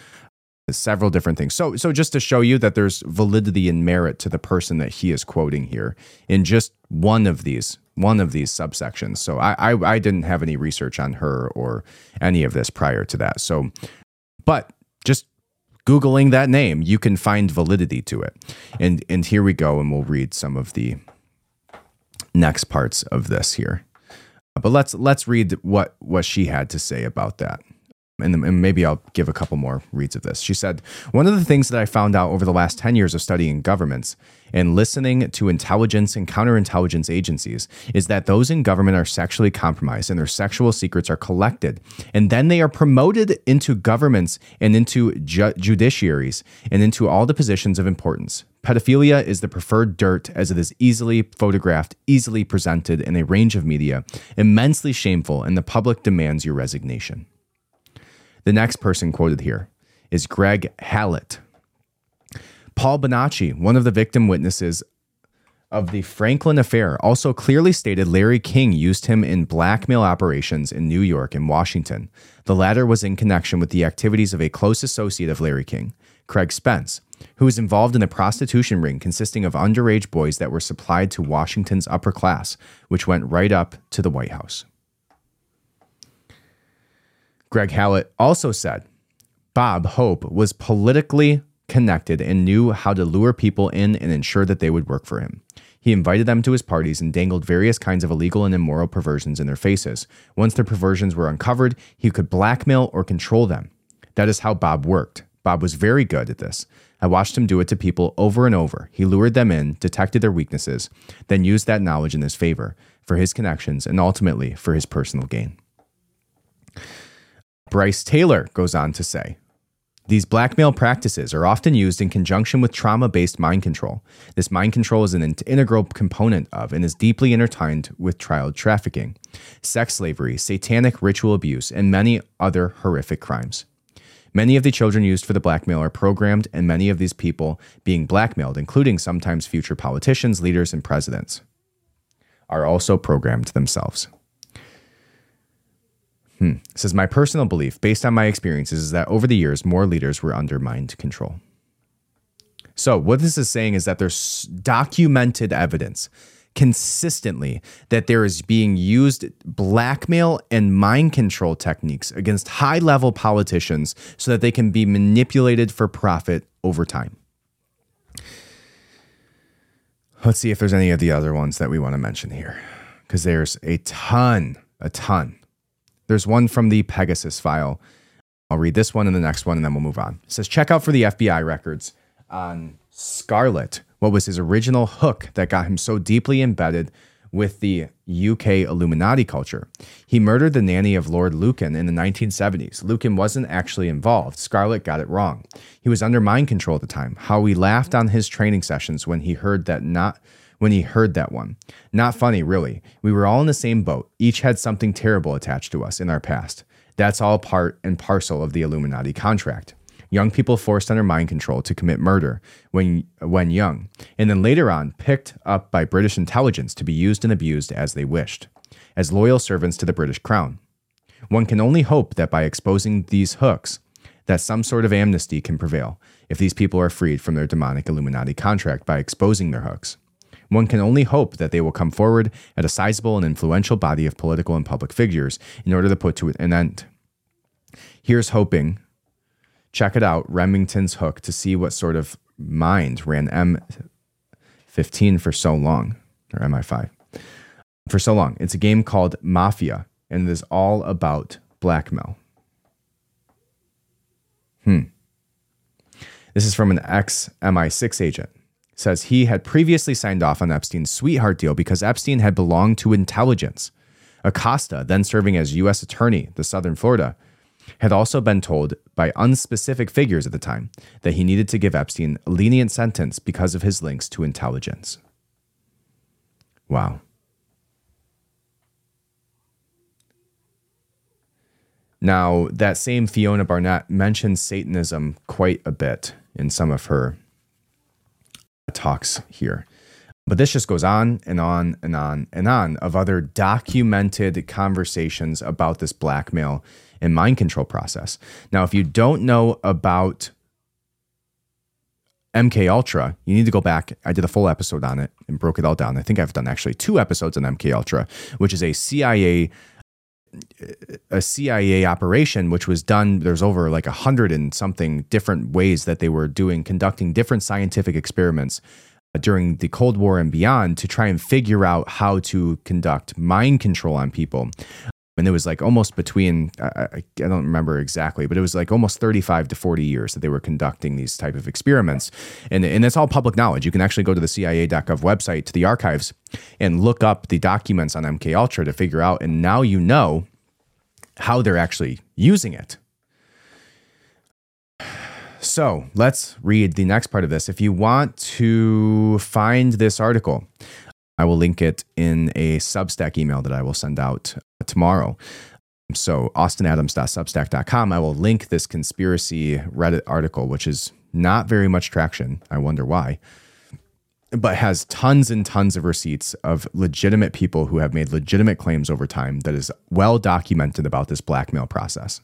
several different things. So, so just to show you that there's validity and merit to the person that he is quoting here in just one of these. one of these subsections. So I, I I didn't have any research on her or any of this prior to that. So, but just Googling that name, you can find validity to it. And, and here we go, and we'll read some of the next parts of this here. But let's let's read what, what she had to say about that. And, and maybe I'll give a couple more reads of this. She said, one of the things that I found out over the last ten years of studying governments and listening to intelligence and counterintelligence agencies is that those in government are sexually compromised and their sexual secrets are collected. And then they are promoted into governments and into ju- judiciaries and into all the positions of importance. Pedophilia is the preferred dirt as it is easily photographed, easily presented in a range of media, immensely shameful, and the public demands your resignation. The next person quoted here is Greg Hallett. Paul Bonacci, one of the victim witnesses of the Franklin affair, also clearly stated Larry King used him in blackmail operations in New York and Washington. The latter was in connection with the activities of a close associate of Larry King, Craig Spence, who was involved in a prostitution ring consisting of underage boys that were supplied to Washington's upper class, which went right up to the White House. Greg Hallett also said Bob Hope was politically connected and knew how to lure people in and ensure that they would work for him. He invited them to his parties and dangled various kinds of illegal and immoral perversions in their faces. Once their perversions were uncovered, he could blackmail or control them. That is how Bob worked. Bob was very good at this. I watched him do it to people over and over. He lured them in, detected their weaknesses, then used that knowledge in his favor, for his connections, and ultimately for his personal gain. Bryce Taylor goes on to say, these blackmail practices are often used in conjunction with trauma-based mind control. This mind control is an integral component of and is deeply intertwined with child trafficking, sex slavery, satanic ritual abuse, and many other horrific crimes. Many of the children used for the blackmail are programmed, and many of these people being blackmailed, including sometimes future politicians, leaders, and presidents, are also programmed themselves. Hmm. It says, my personal belief, based on my experiences, is that over the years, more leaders were under mind control. So what this is saying is that there's documented evidence consistently that there is being used blackmail and mind control techniques against high-level politicians so that they can be manipulated for profit over time. Let's see if there's any of the other ones that we want to mention here, because there's a ton, a ton. There's one from the Pegasus file. I'll read this one and the next one, and then we'll move on. It says, check out for the F B I records on Scarlett, what was his original hook that got him so deeply embedded with the U K Illuminati culture. He murdered the nanny of Lord Lucan in the nineteen seventies. Lucan wasn't actually involved. Scarlett got it wrong. He was under mind control at the time. How we laughed on his training sessions when he heard that not... when he heard that one. Not funny, really. We were all in the same boat. Each had something terrible attached to us in our past. That's all part and parcel of the Illuminati contract. Young people forced under mind control to commit murder when when young, and then later on picked up by British intelligence to be used and abused as they wished, as loyal servants to the British crown. One can only hope that by exposing these hooks, that some sort of amnesty can prevail if these people are freed from their demonic Illuminati contract by exposing their hooks. One can only hope that they will come forward at a sizable and influential body of political and public figures in order to put to an end. Here's hoping. Check it out, Remington's hook, to see what sort of mind ran M fifteen for so long, or M I five, for so long. It's a game called Mafia, and it is all about blackmail. Hmm. This is from an ex-M I six agent. Says he had previously signed off on Epstein's sweetheart deal because Epstein had belonged to intelligence. Acosta, then serving as U S attorney to Southern Florida, had also been told by unspecific figures at the time that he needed to give Epstein a lenient sentence because of his links to intelligence. Wow. Now, that same Fiona Barnett mentions Satanism quite a bit in some of her talks here, but this just goes on and on and on and on of other documented conversations about this blackmail and mind control process. Now, if you don't know about M K Ultra, you need to go back. I did a full episode on it and broke it all down. I think I've done actually two episodes on M K Ultra, which is a C I A a C I A operation, which was done. There's over like a hundred and something different ways that they were doing, conducting different scientific experiments during the Cold War and beyond to try and figure out how to conduct mind control on people. And it was like almost between, I, I don't remember exactly, but it was like almost thirty-five to forty years that they were conducting these type of experiments. And, and it's all public knowledge. You can actually go to the C I A dot gov website, to the archives, and look up the documents on M K Ultra to figure out. And now you know how they're actually using it. So let's read the next part of this. If you want to find this article, I will link it in a Substack email that I will send out tomorrow. So austin adams dot substack dot com, I will link this conspiracy Reddit article, which is not very much traction. I wonder why, but has tons and tons of receipts of legitimate people who have made legitimate claims over time that is well documented about this blackmail process.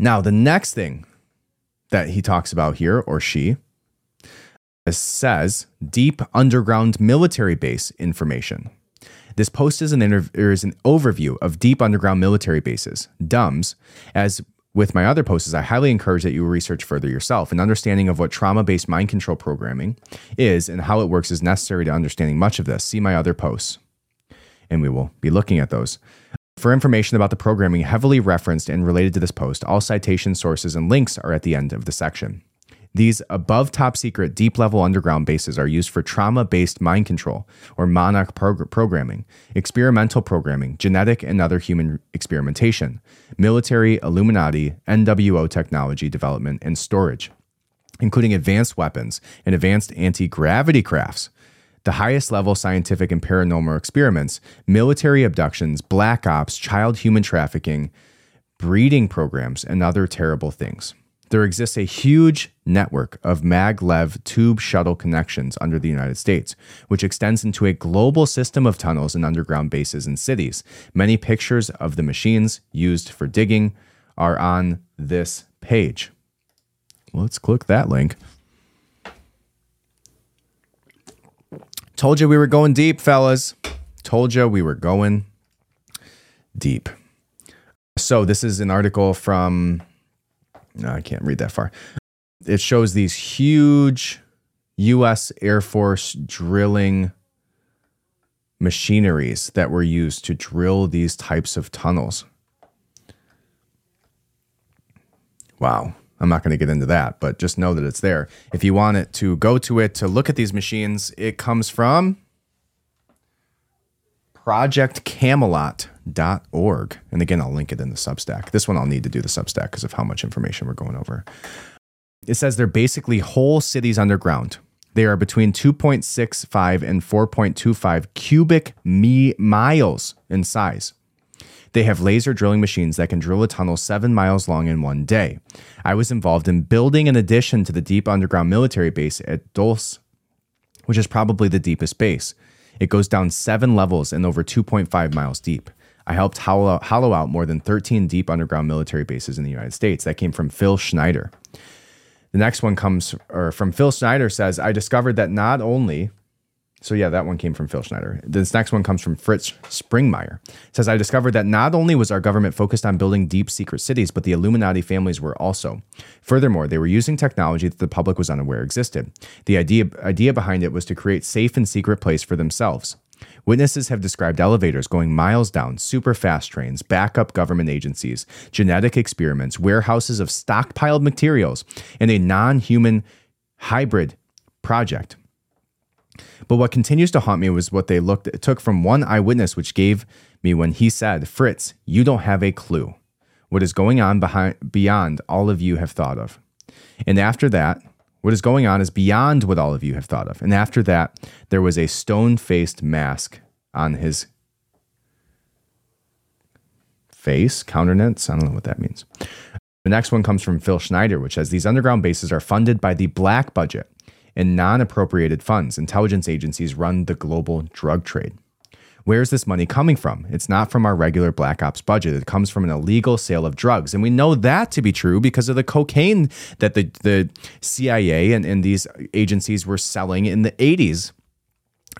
Now, the next thing that he talks about here, or she, says deep underground military base information. This post is an interv- is an overview of deep underground military bases, D U M S. As with my other posts, I highly encourage that you research further yourself. An understanding of what trauma-based mind control programming is and how it works is necessary to understanding much of this. See my other posts, and we will be looking at those. For information about the programming heavily referenced and related to this post, all citation sources and links are at the end of the section. These above top secret deep level underground bases are used for trauma-based mind control or monarch prog- programming, experimental programming, genetic and other human experimentation, military, Illuminati, N W O technology development and storage, including advanced weapons and advanced anti-gravity crafts, the highest level scientific and paranormal experiments, military abductions, black ops, child human trafficking, breeding programs, and other terrible things. There exists a huge network of maglev tube shuttle connections under the United States, which extends into a global system of tunnels and underground bases and cities. Many pictures of the machines used for digging are on this page. Let's click that link. Told you we were going deep, fellas. Told you we were going deep. So this is an article from... No, I can't read that far. It shows these huge U S Air Force drilling machineries that were used to drill these types of tunnels. Wow. I'm not going to get into that, but just know that it's there. If you want it to go to it to look at these machines, it comes from project camelot dot org. And again, I'll link it in the Substack. This one I'll need to do the Substack because of how much information we're going over. It says they're basically whole cities underground. They are between two point six five and four point two five cubic mi- miles in size. They have laser drilling machines that can drill a tunnel seven miles long in one day. I was involved in building an addition to the deep underground military base at Dulce, which is probably the deepest base. It goes down seven levels and over two point five miles deep. I helped hollow out, hollow out more than thirteen deep underground military bases in the United States. That came from Phil Schneider. The next one comes or from Phil Schneider says, I discovered that not only... So yeah, that one came from Phil Schneider. This next one comes from Fritz Springmeier. It says, I discovered that not only was our government focused on building deep secret cities, but the Illuminati families were also. Furthermore, they were using technology that the public was unaware existed. The idea, idea behind it was to create safe and secret place for themselves. Witnesses have described elevators going miles down, super fast trains, backup government agencies, genetic experiments, warehouses of stockpiled materials, and a non-human hybrid project. But what continues to haunt me was what they looked it took from one eyewitness, which gave me when he said, Fritz, you don't have a clue what is going on behind beyond all of you have thought of. And after that, what is going on is beyond what all of you have thought of. And after that, there was a stone-faced mask on his face, countenance. I don't know what that means. The next one comes from Phil Schneider, which says these underground bases are funded by the black budget and non-appropriated funds. Intelligence agencies run the global drug trade. Where's this money coming from? It's not from our regular black ops budget. It comes from an illegal sale of drugs. And we know that to be true because of the cocaine that the, the C I A and, and these agencies were selling in the eighties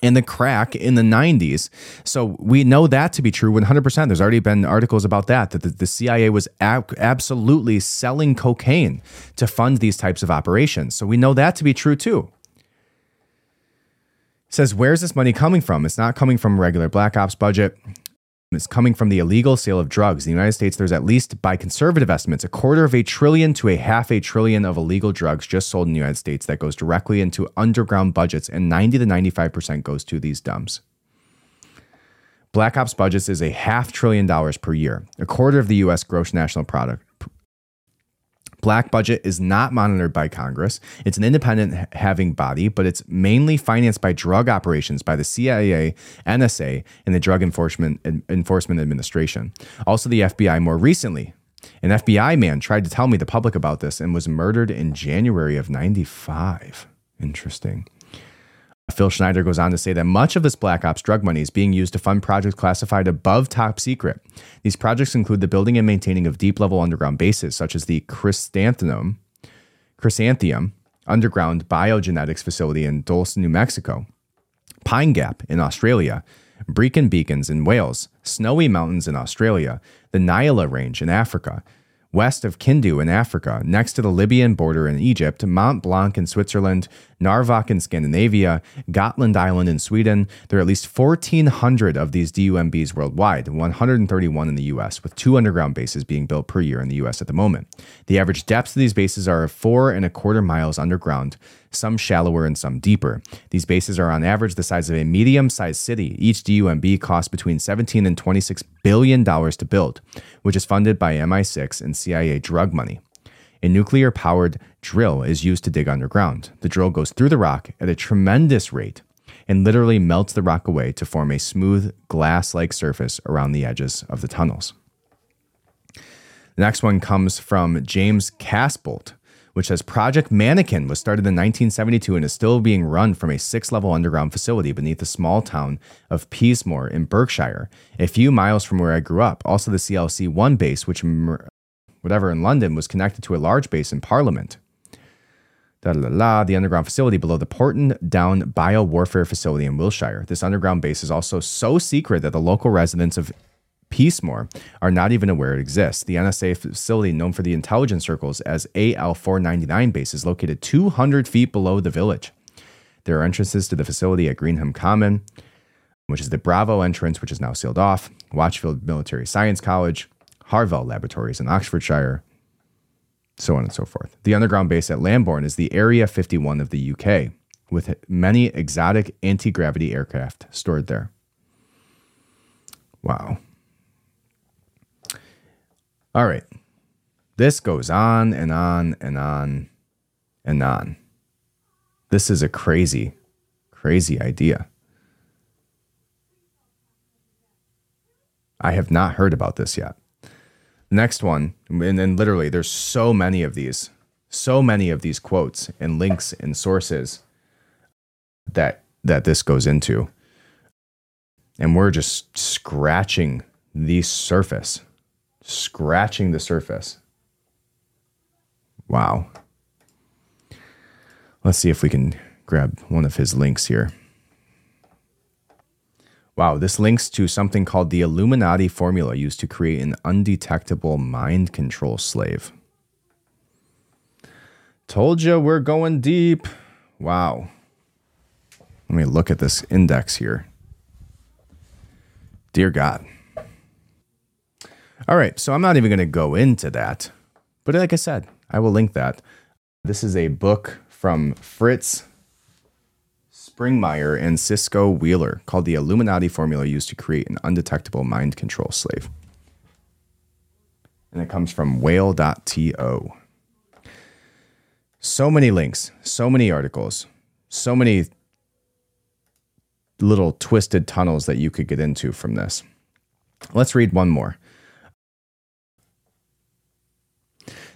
and the crack in the nineties. So we know that to be true one hundred percent. There's already been articles about that, that the, the C I A was ab- absolutely selling cocaine to fund these types of operations. So we know that to be true too. It says, where's this money coming from? It's not coming from regular black ops budget. It's coming from the illegal sale of drugs. In the United States, there's at least, by conservative estimates, a quarter of a trillion to a half a trillion of illegal drugs just sold in the United States that goes directly into underground budgets, and ninety to ninety-five percent goes to these dumps. Black Ops budgets is a half trillion dollars per year, a quarter of the U S gross national product. Black budget is not monitored by Congress. It's an independent having body, but it's mainly financed by drug operations by the C I A, N S A, and the Drug Enforcement Enforcement Administration. Also, the F B I more recently. An F B I man tried to tell me the public about this and was murdered in January of ninety-five. Interesting. Phil Schneider goes on to say that much of this black ops drug money is being used to fund projects classified above top secret. These projects include the building and maintaining of deep level underground bases, such as the Chrysanthemum, Chrysanthemum Underground Biogenetics Facility in Dulce, New Mexico, Pine Gap in Australia, Brecon Beacons in Wales, Snowy Mountains in Australia, the Nyala Range in Africa, west of Kindu in Africa, next to the Libyan border in Egypt, Mont Blanc in Switzerland, Narvik in Scandinavia, Gotland Island in Sweden. There are at least fourteen hundred of these D U M Bs worldwide, one hundred thirty-one in the U S, with two underground bases being built per year in the U S at the moment. The average depths of these bases are four and a quarter miles underground, some shallower and some deeper. These bases are on average the size of a medium-sized city. Each D U M B costs between seventeen and twenty-six billion dollars to build, which is funded by M I six and C I A drug money. A nuclear-powered drill is used to dig underground. The drill goes through the rock at a tremendous rate and literally melts the rock away to form a smooth, glass-like surface around the edges of the tunnels. The next one comes from James Casbolt, which says Project Mannequin was started in nineteen seventy-two and is still being run from a six-level underground facility beneath the small town of Peasmore in Berkshire, a few miles from where I grew up. Also, the C L C one base, which whatever in London, was connected to a large base in Parliament. Da, da, da, da, the underground facility below the Porton Down Biowarfare Facility in Wiltshire. This underground base is also so secret that the local residents of Peasmore are not even aware it exists. The N S A facility, known for the intelligence circles as A L four ninety-nine base, is located two hundred feet below the village. There are entrances to the facility at Greenham Common, which is the Bravo entrance, which is now sealed off, Watchfield Military Science College, Harvell Laboratories in Oxfordshire, so on and so forth. The underground base at Lambourne is the Area fifty-one of the U K, with many exotic anti-gravity aircraft stored there. Wow. All right. This goes on and on and on and on. This is a crazy, crazy idea. I have not heard about this yet. Next one, and then literally there's so many of these, so many of these quotes and links and sources that that this goes into. And we're just scratching the surface. Scratching the surface. Wow. Let's see if we can grab one of his links here. Wow, this links to something called the Illuminati formula used to create an undetectable mind control slave. Told you we're going deep. Wow. Let me look at this index here. Dear God. All right, so I'm not even going to go into that. But like I said, I will link that. This is a book from Fritz Springmeier and Cisco Wheeler called The Illuminati Formula Used to Create an Undetectable Mind Control Slave. And it comes from whale dot to. So many links, so many articles, so many little twisted tunnels that you could get into from this. Let's read one more.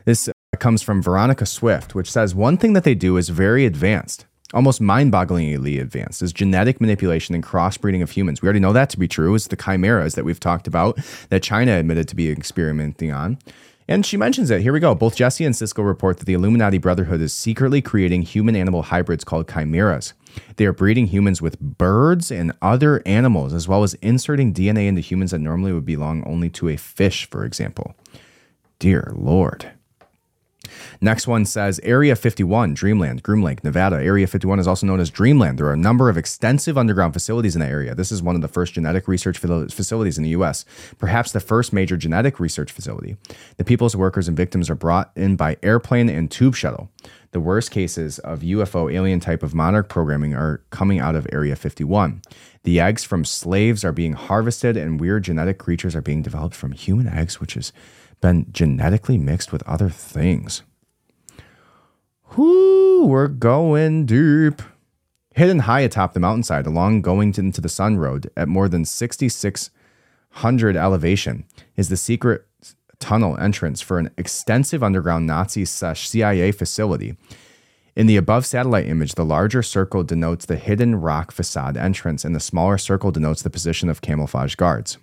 This comes from Veronica Swift, which says one thing that they do is very advanced. Almost mind-bogglingly advanced is genetic manipulation and crossbreeding of humans. We already know that to be true. It's the chimeras that we've talked about that China admitted to be experimenting on. And she mentions it. Here we go. Both Jesse and Cisco report that the Illuminati Brotherhood is secretly creating human-animal hybrids called chimeras. They are breeding humans with birds and other animals, as well as inserting D N A into humans that normally would belong only to a fish, for example. Dear Lord. Next one says Area fifty-one, Dreamland, Groom Lake, Nevada. Area fifty-one is also known as Dreamland. There are a number of extensive underground facilities in the area. This is one of the first genetic research facilities in the U S, perhaps the first major genetic research facility. The people's workers and victims are brought in by airplane and tube shuttle. The worst cases of U F O alien type of monarch programming are coming out of Area fifty-one. The eggs from slaves are being harvested and weird genetic creatures are being developed from human eggs, which has been genetically mixed with other things. Whoo, we're going deep. Hidden high atop the mountainside along going to, into the Sun Road at more than sixty-six hundred elevation is the secret tunnel entrance for an extensive underground Nazi-C I A facility. In the above satellite image, the larger circle denotes the hidden rock facade entrance and the smaller circle denotes the position of camouflage guards.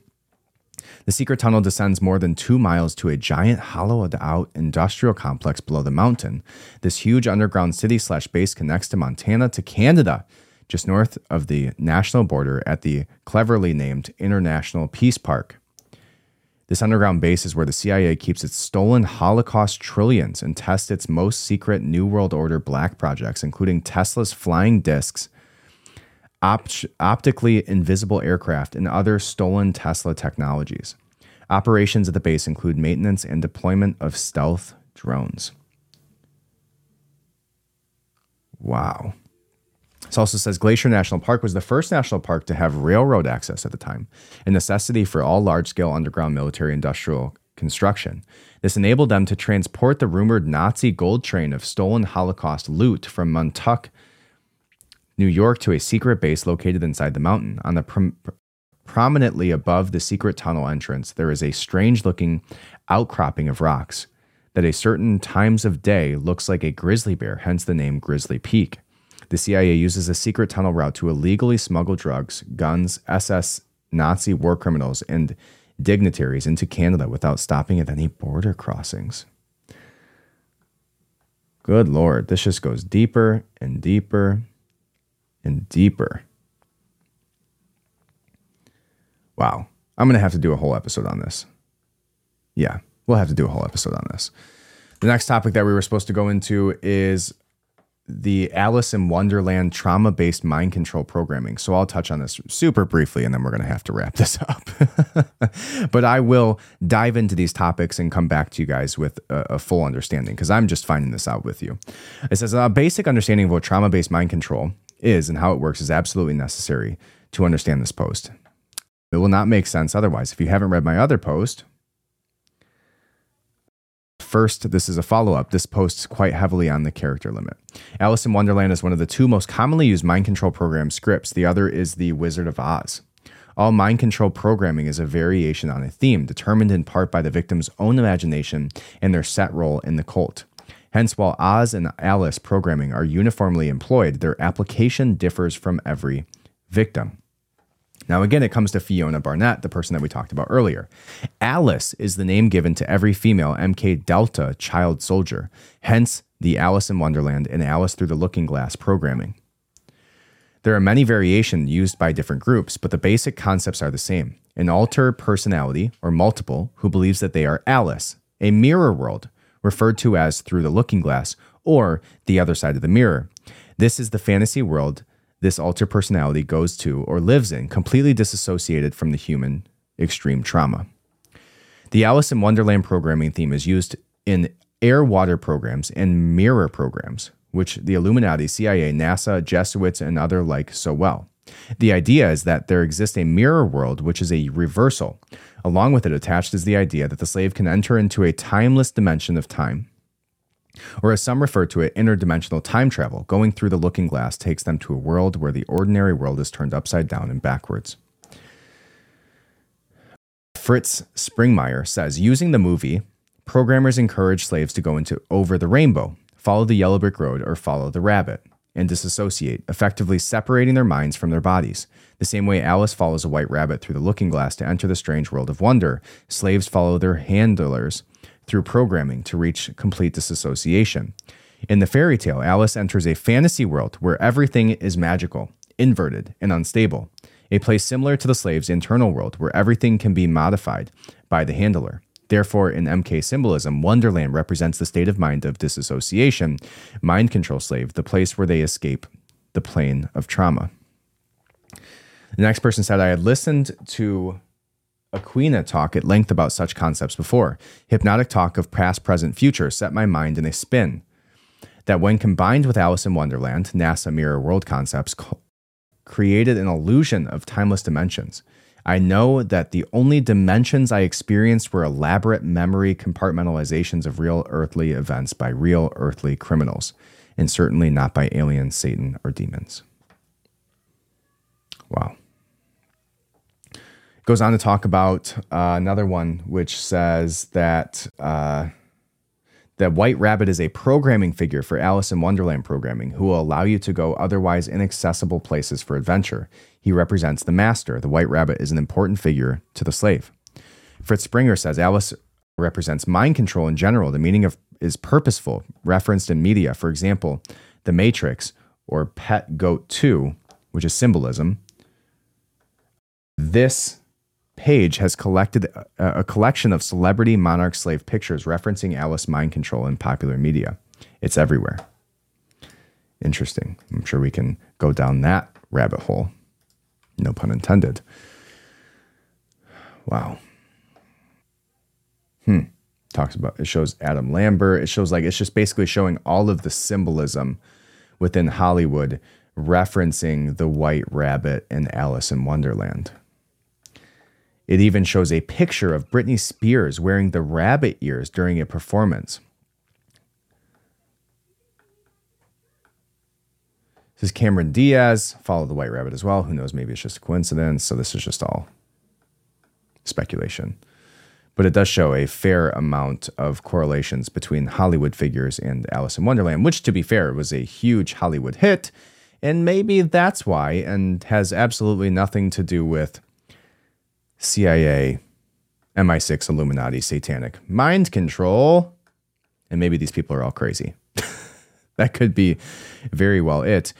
The secret tunnel descends more than two miles to a giant hollowed-out industrial complex below the mountain. This huge underground city-slash-base connects to Montana to Canada, just north of the national border at the cleverly named International Peace Park. This underground base is where the C I A keeps its stolen Holocaust trillions and tests its most secret New World Order black projects, including Tesla's flying discs, Opt- optically invisible aircraft, and other stolen Tesla technologies. Operations at the base include maintenance and deployment of stealth drones. Wow. This also says Glacier National Park was the first national park to have railroad access at the time, a necessity for all large-scale underground military industrial construction. This enabled them to transport the rumored Nazi gold train of stolen Holocaust loot from Montauk, New York, to a secret base located inside the mountain. On the prim- Prominently above the secret tunnel entrance, there is a strange-looking outcropping of rocks that at certain times of day looks like a grizzly bear, hence the name Grizzly Peak. The C I A uses a secret tunnel route to illegally smuggle drugs, guns, S S, Nazi war criminals, and dignitaries into Canada without stopping at any border crossings. Good Lord, this just goes deeper and deeper and deeper. Wow. I'm going to have to do a whole episode on this. Yeah, we'll have to do a whole episode on this. The next topic that we were supposed to go into is the Alice in Wonderland trauma-based mind control programming. So I'll touch on this super briefly, and then we're going to have to wrap this up. But I will dive into these topics and come back to you guys with a, a full understanding, because I'm just finding this out with you. It says, a basic understanding of what trauma-based mind control is and how it works is absolutely necessary to understand this post. It will not make sense otherwise. If you haven't read my other post... First, this is a follow-up. This posts quite heavily on the character limit. Alice in Wonderland is one of the two most commonly used mind control program scripts. The other is The Wizard of Oz. All mind control programming is a variation on a theme, determined in part by the victim's own imagination and their set role in the cult. Hence, while Oz and Alice programming are uniformly employed, their application differs from every victim. Now, again, it comes to Fiona Barnett, the person that we talked about earlier. Alice is the name given to every female M K Delta child soldier, hence the Alice in Wonderland and Alice Through the Looking Glass programming. There are many variations used by different groups, but the basic concepts are the same. An alter personality, or multiple, who believes that they are Alice, a mirror world, referred to as Through the Looking Glass, or the other side of the mirror. This is the fantasy world this alter personality goes to or lives in, completely disassociated from the human extreme trauma. The Alice in Wonderland programming theme is used in air-water programs and mirror programs, which the Illuminati, C I A, NASA, Jesuits, and other like so well. The idea is that there exists a mirror world, which is a reversal. Along with it attached is the idea that the slave can enter into a timeless dimension of time, or as some refer to it, interdimensional time travel. Going through the looking glass takes them to a world where the ordinary world is turned upside down and backwards. Fritz Springmeier says, using the movie, programmers encourage slaves to go into over the rainbow, follow the yellow brick road, or follow the rabbit, and disassociate, effectively separating their minds from their bodies. The same way Alice follows a white rabbit through the looking glass to enter the strange world of wonder, slaves follow their handlers through programming to reach complete disassociation. In the fairy tale, Alice enters a fantasy world where everything is magical, inverted, and unstable, a place similar to the slave's internal world where everything can be modified by the handler. Therefore, in M K symbolism, Wonderland represents the state of mind of disassociation, mind control slave, the place where they escape the plane of trauma. The next person said, I had listened to Aquina talk at length about such concepts before. Hypnotic talk of past, present, future set my mind in a spin that when combined with Alice in Wonderland, NASA mirror world concepts created an illusion of timeless dimensions. I know that the only dimensions I experienced were elaborate memory compartmentalizations of real earthly events by real earthly criminals, and certainly not by aliens, Satan, or demons. Wow. Goes on to talk about uh, another one, which says that uh, that White Rabbit is a programming figure for Alice in Wonderland programming who will allow you to go otherwise inaccessible places for adventure. He represents the master. The White Rabbit is an important figure to the slave. Fritz Springer says Alice represents mind control in general. The meaning of is purposeful, referenced in media. For example, The Matrix or Pet Goat two, which is symbolism. This page has collected a, a collection of celebrity monarch slave pictures referencing Alice mind control in popular media. It's everywhere. Interesting. I'm sure we can go down that rabbit hole. No pun intended. Wow. Hmm. Talks about, it shows Adam Lambert. It shows like, it's just basically showing all of the symbolism within Hollywood referencing the White Rabbit and Alice in Wonderland. It even shows a picture of Britney Spears wearing the rabbit ears during a performance. This is Cameron Diaz. Follow the White Rabbit as well. Who knows? Maybe it's just a coincidence. So this is just all speculation. But it does show a fair amount of correlations between Hollywood figures and Alice in Wonderland, which, to be fair, was a huge Hollywood hit. And maybe that's why, and has absolutely nothing to do with C I A, M I six, Illuminati, satanic mind control. And maybe these people are all crazy. That could be very well it.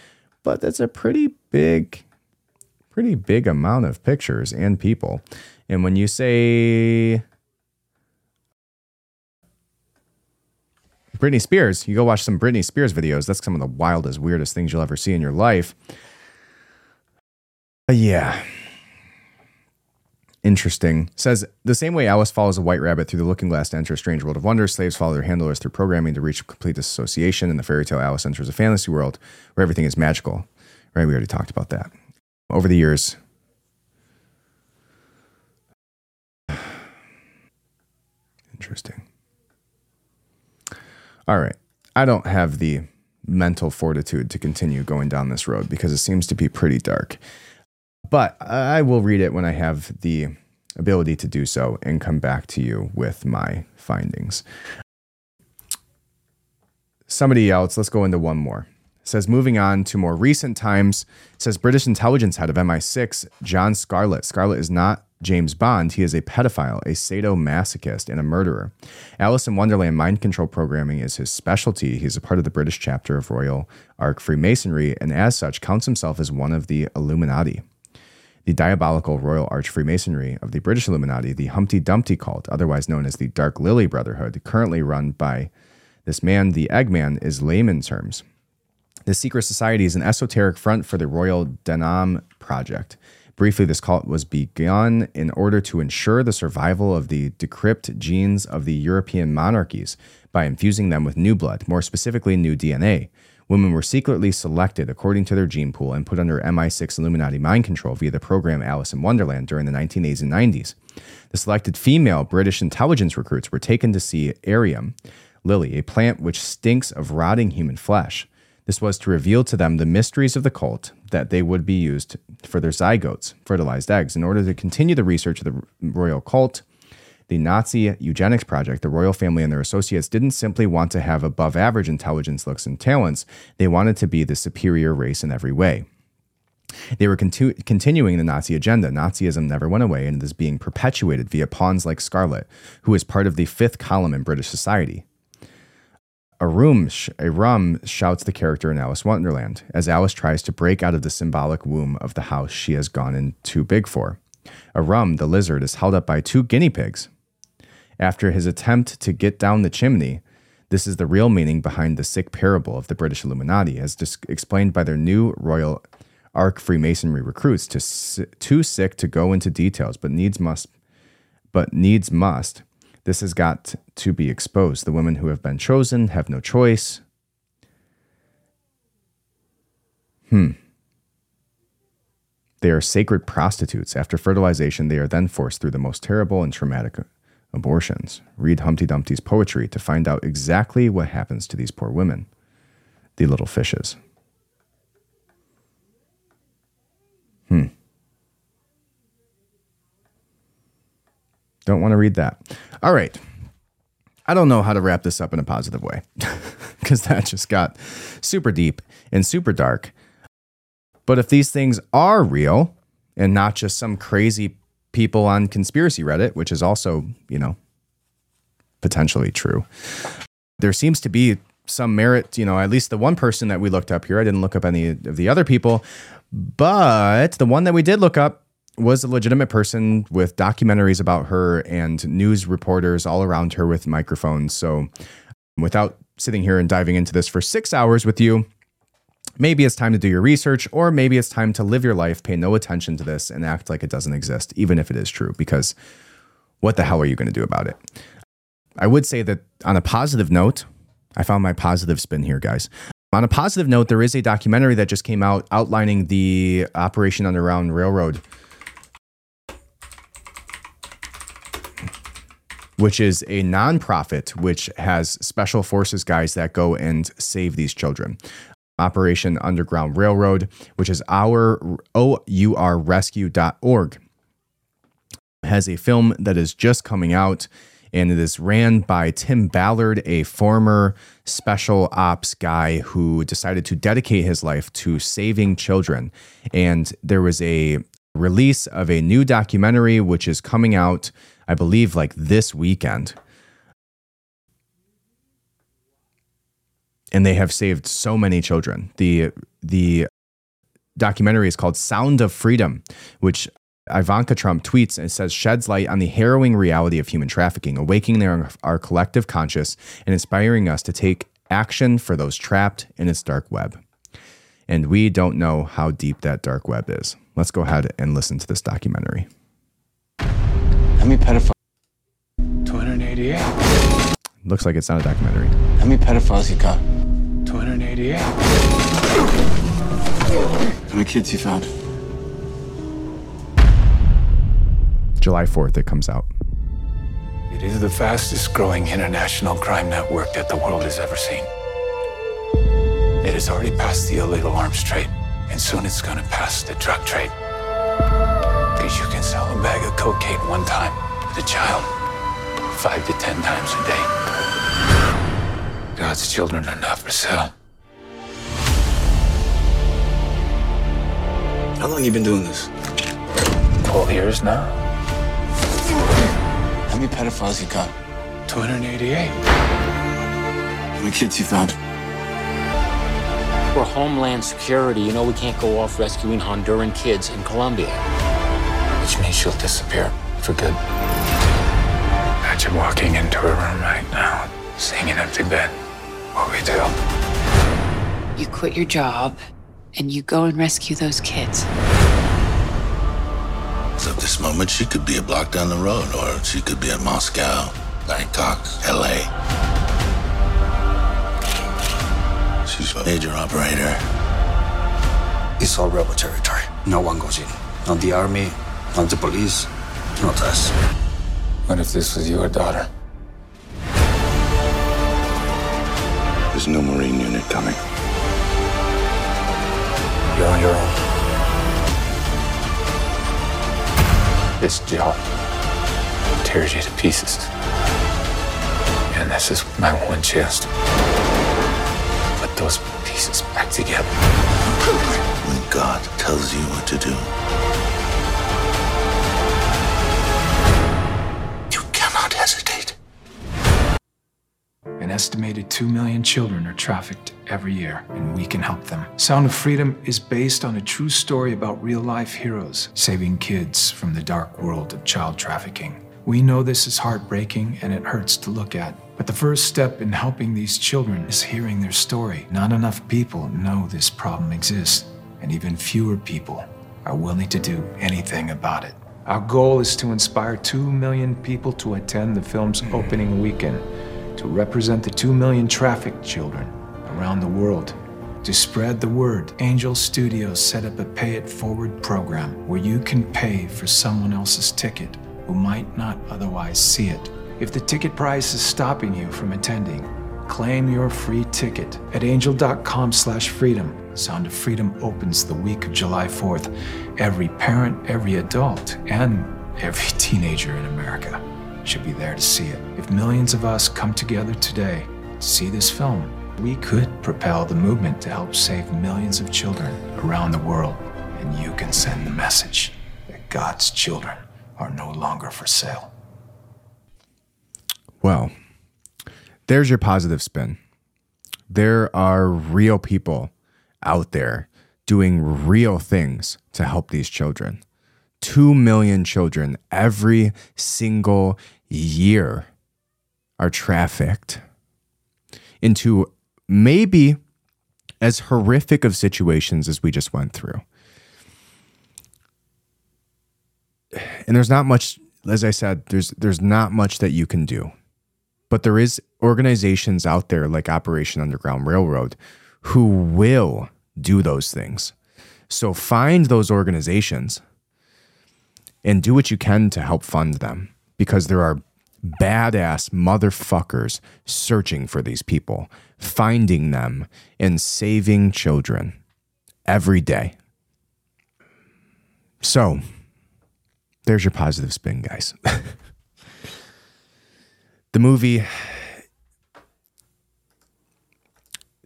But that's a pretty big, pretty big amount of pictures and people. And when you say Britney Spears, you go watch some Britney Spears videos. That's some of the wildest, weirdest things you'll ever see in your life. But yeah. Interesting. Says, the same way Alice follows a white rabbit through the looking glass to enter a strange world of wonder, slaves follow their handlers through programming to reach complete disassociation. In the fairy tale, Alice enters a fantasy world where everything is magical. Right? We already talked about that. Over the years, interesting. All right. I don't have the mental fortitude to continue going down this road because it seems to be pretty dark. But I will read it when I have the ability to do so and come back to you with my findings. Somebody else, let's go into one more. It says, moving on to more recent times, it says British intelligence head of M I six, John Scarlett. Scarlett is not James Bond. He is a pedophile, a sadomasochist, and a murderer. Alice in Wonderland mind control programming is his specialty. He's a part of the British chapter of Royal Ark Freemasonry, and as such counts himself as one of the Illuminati. The diabolical Royal Arch Freemasonry of the British Illuminati, the Humpty Dumpty cult, otherwise known as the Dark Lily Brotherhood, currently run by this man, the Eggman, is layman terms. The secret society is an esoteric front for the Royal Denom Project. Briefly, this cult was begun in order to ensure the survival of the decrypt genes of the European monarchies by infusing them with new blood, more specifically new D N A. Women were secretly selected according to their gene pool and put under M I six Illuminati mind control via the program Alice in Wonderland during the nineteen eighties and nineties. The selected female British intelligence recruits were taken to see Arium Lily, a plant which stinks of rotting human flesh. This was to reveal to them the mysteries of the cult, that they would be used for their zygotes, fertilized eggs. In order to continue the research of the royal cult, the Nazi eugenics project, the royal family and their associates didn't simply want to have above average intelligence, looks, and talents. They wanted to be the superior race in every way. They were continu- continuing the Nazi agenda. Nazism never went away and is being perpetuated via pawns like Scarlett, who is part of the fifth column in British society. A room, a rum shouts the character in Alice Wonderland as Alice tries to break out of the symbolic womb of the house she has gone in too big for. A rum, the lizard, is held up by two guinea pigs. After his attempt to get down the chimney, this is the real meaning behind the sick parable of the British Illuminati, as dis- explained by their new Royal Ark Freemasonry recruits, to s- too sick to go into details, but needs must. But needs must. This has got to be exposed. The women who have been chosen have no choice. Hmm. They are sacred prostitutes. After fertilization, they are then forced through the most terrible and traumatic abortions. Read Humpty Dumpty's poetry to find out exactly what happens to these poor women, the little fishes. Hmm. Don't want to read that. All right. I don't know how to wrap this up in a positive way because that just got super deep and super dark. But if these things are real and not just some crazy people on conspiracy Reddit, which is also, you know, potentially true, there seems to be some merit, you know, at least the one person that we looked up here. I didn't look up any of the other people, but the one that we did look up was a legitimate person with documentaries about her and news reporters all around her with microphones. So without sitting here and diving into this for six hours with you, maybe it's time to do your research, or maybe it's time to live your life, pay no attention to this, and act like it doesn't exist, even if it is true, because what the hell are you going to do about it? I would say that on a positive note, I found my positive spin here, guys. On a positive note, there is a documentary that just came out outlining the Operation Underground Railroad, which is a nonprofit which has special forces guys that go and save these children. Operation Underground Railroad, which is our O U R rescue dot org. It has a film that is just coming out, and it is ran by Tim Ballard, a former special ops guy who decided to dedicate his life to saving children. And there was a release of a new documentary, which is coming out, I believe, like this weekend. And they have saved so many children. The the documentary is called Sound of Freedom, which Ivanka Trump tweets and says sheds light on the harrowing reality of human trafficking, awakening our, our collective conscious and inspiring us to take action for those trapped in its dark web. And we don't know how deep that dark web is. Let's go ahead and listen to this documentary. How many pedophiles? two hundred eighty-eight. Looks like it's not a documentary. How many pedophiles you got? two hundred eighty-eight. How many kids you found? July fourth, it comes out. It is the fastest growing international crime network that the world has ever seen. It has already passed the illegal arms trade, and soon it's going to pass the drug trade. Because you can sell a bag of cocaine one time to the child, five to ten times a day. God's children are not for sale. How long have you been doing this? twelve years now. How many pedophiles you got? two hundred eighty-eight. How many kids you found? We're Homeland Security. You know we can't go off rescuing Honduran kids in Colombia. Which means she'll disappear for good. Imagine walking into a room right now, seeing an empty bed. What we do? You quit your job, and you go and rescue those kids. At this moment, she could be a block down the road, or she could be at Moscow, Bangkok, L A. She's a major operator. It's all rebel territory. No one goes in. Not the army, not the police, not us. What if this was your daughter? There's no Marine unit coming. You're on your own. This job tears you to pieces. And this is my one chance to put those pieces back together. When God tells you what to do, you cannot hesitate. An estimated two million children are trafficked every year, and we can help them. Sound of Freedom is based on a true story about real-life heroes saving kids from the dark world of child trafficking. We know this is heartbreaking and it hurts to look at, but the first step in helping these children is hearing their story. Not enough people know this problem exists, and even fewer people are willing to do anything about it. Our goal is to inspire two million people to attend the film's opening weekend, to represent the two million trafficked children around the world. To spread the word, Angel Studios set up a Pay It Forward program where you can pay for someone else's ticket who might not otherwise see it. If the ticket price is stopping you from attending, claim your free ticket at angel dot com slash freedom. Sound of Freedom opens the week of July fourth. Every parent, every adult, and every teenager in America should be there to see it. If millions of us come together today to see this film, we could propel the movement to help save millions of children around the world. And you can send the message that God's children are no longer for sale. Well, there's your positive spin. There are real people out there doing real things to help these children. Two million children every single year are trafficked into maybe as horrific of situations as we just went through. And there's not much, as I said, there's there's not much that you can do. But there is organizations out there like Operation Underground Railroad who will do those things. So find those organizations and do what you can to help fund them, because there are badass motherfuckers searching for these people, finding them, and saving children every day. So, there's your positive spin, guys. The movie,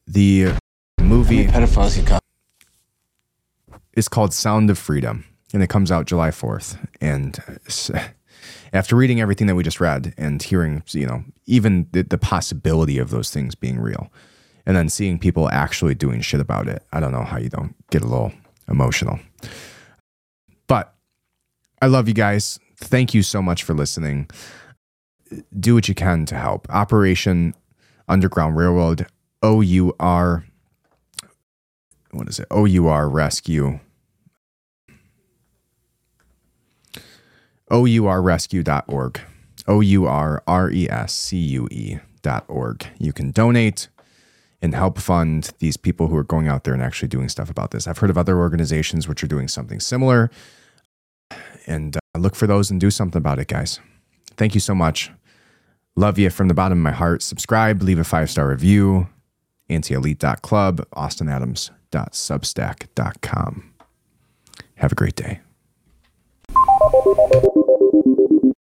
the movie is called Sound of Freedom, and it comes out July fourth. And after reading everything that we just read and hearing, you know, even the, the possibility of those things being real, and then seeing people actually doing shit about it, I don't know how you don't get a little emotional. But I love you guys. Thank you so much for listening. Do what you can to help. Operation Underground Railroad, O U R, what is it? O U R Rescue. O U R rescue dot org. O U R R E S C U E dot org. You can donate and help fund these people who are going out there and actually doing stuff about this. I've heard of other organizations which are doing something similar. And uh, look for those and do something about it, guys. Thank you so much. Love you from the bottom of my heart. Subscribe, leave a five-star review. anti elite dot club, austin adams dot substack dot com. Have a great day.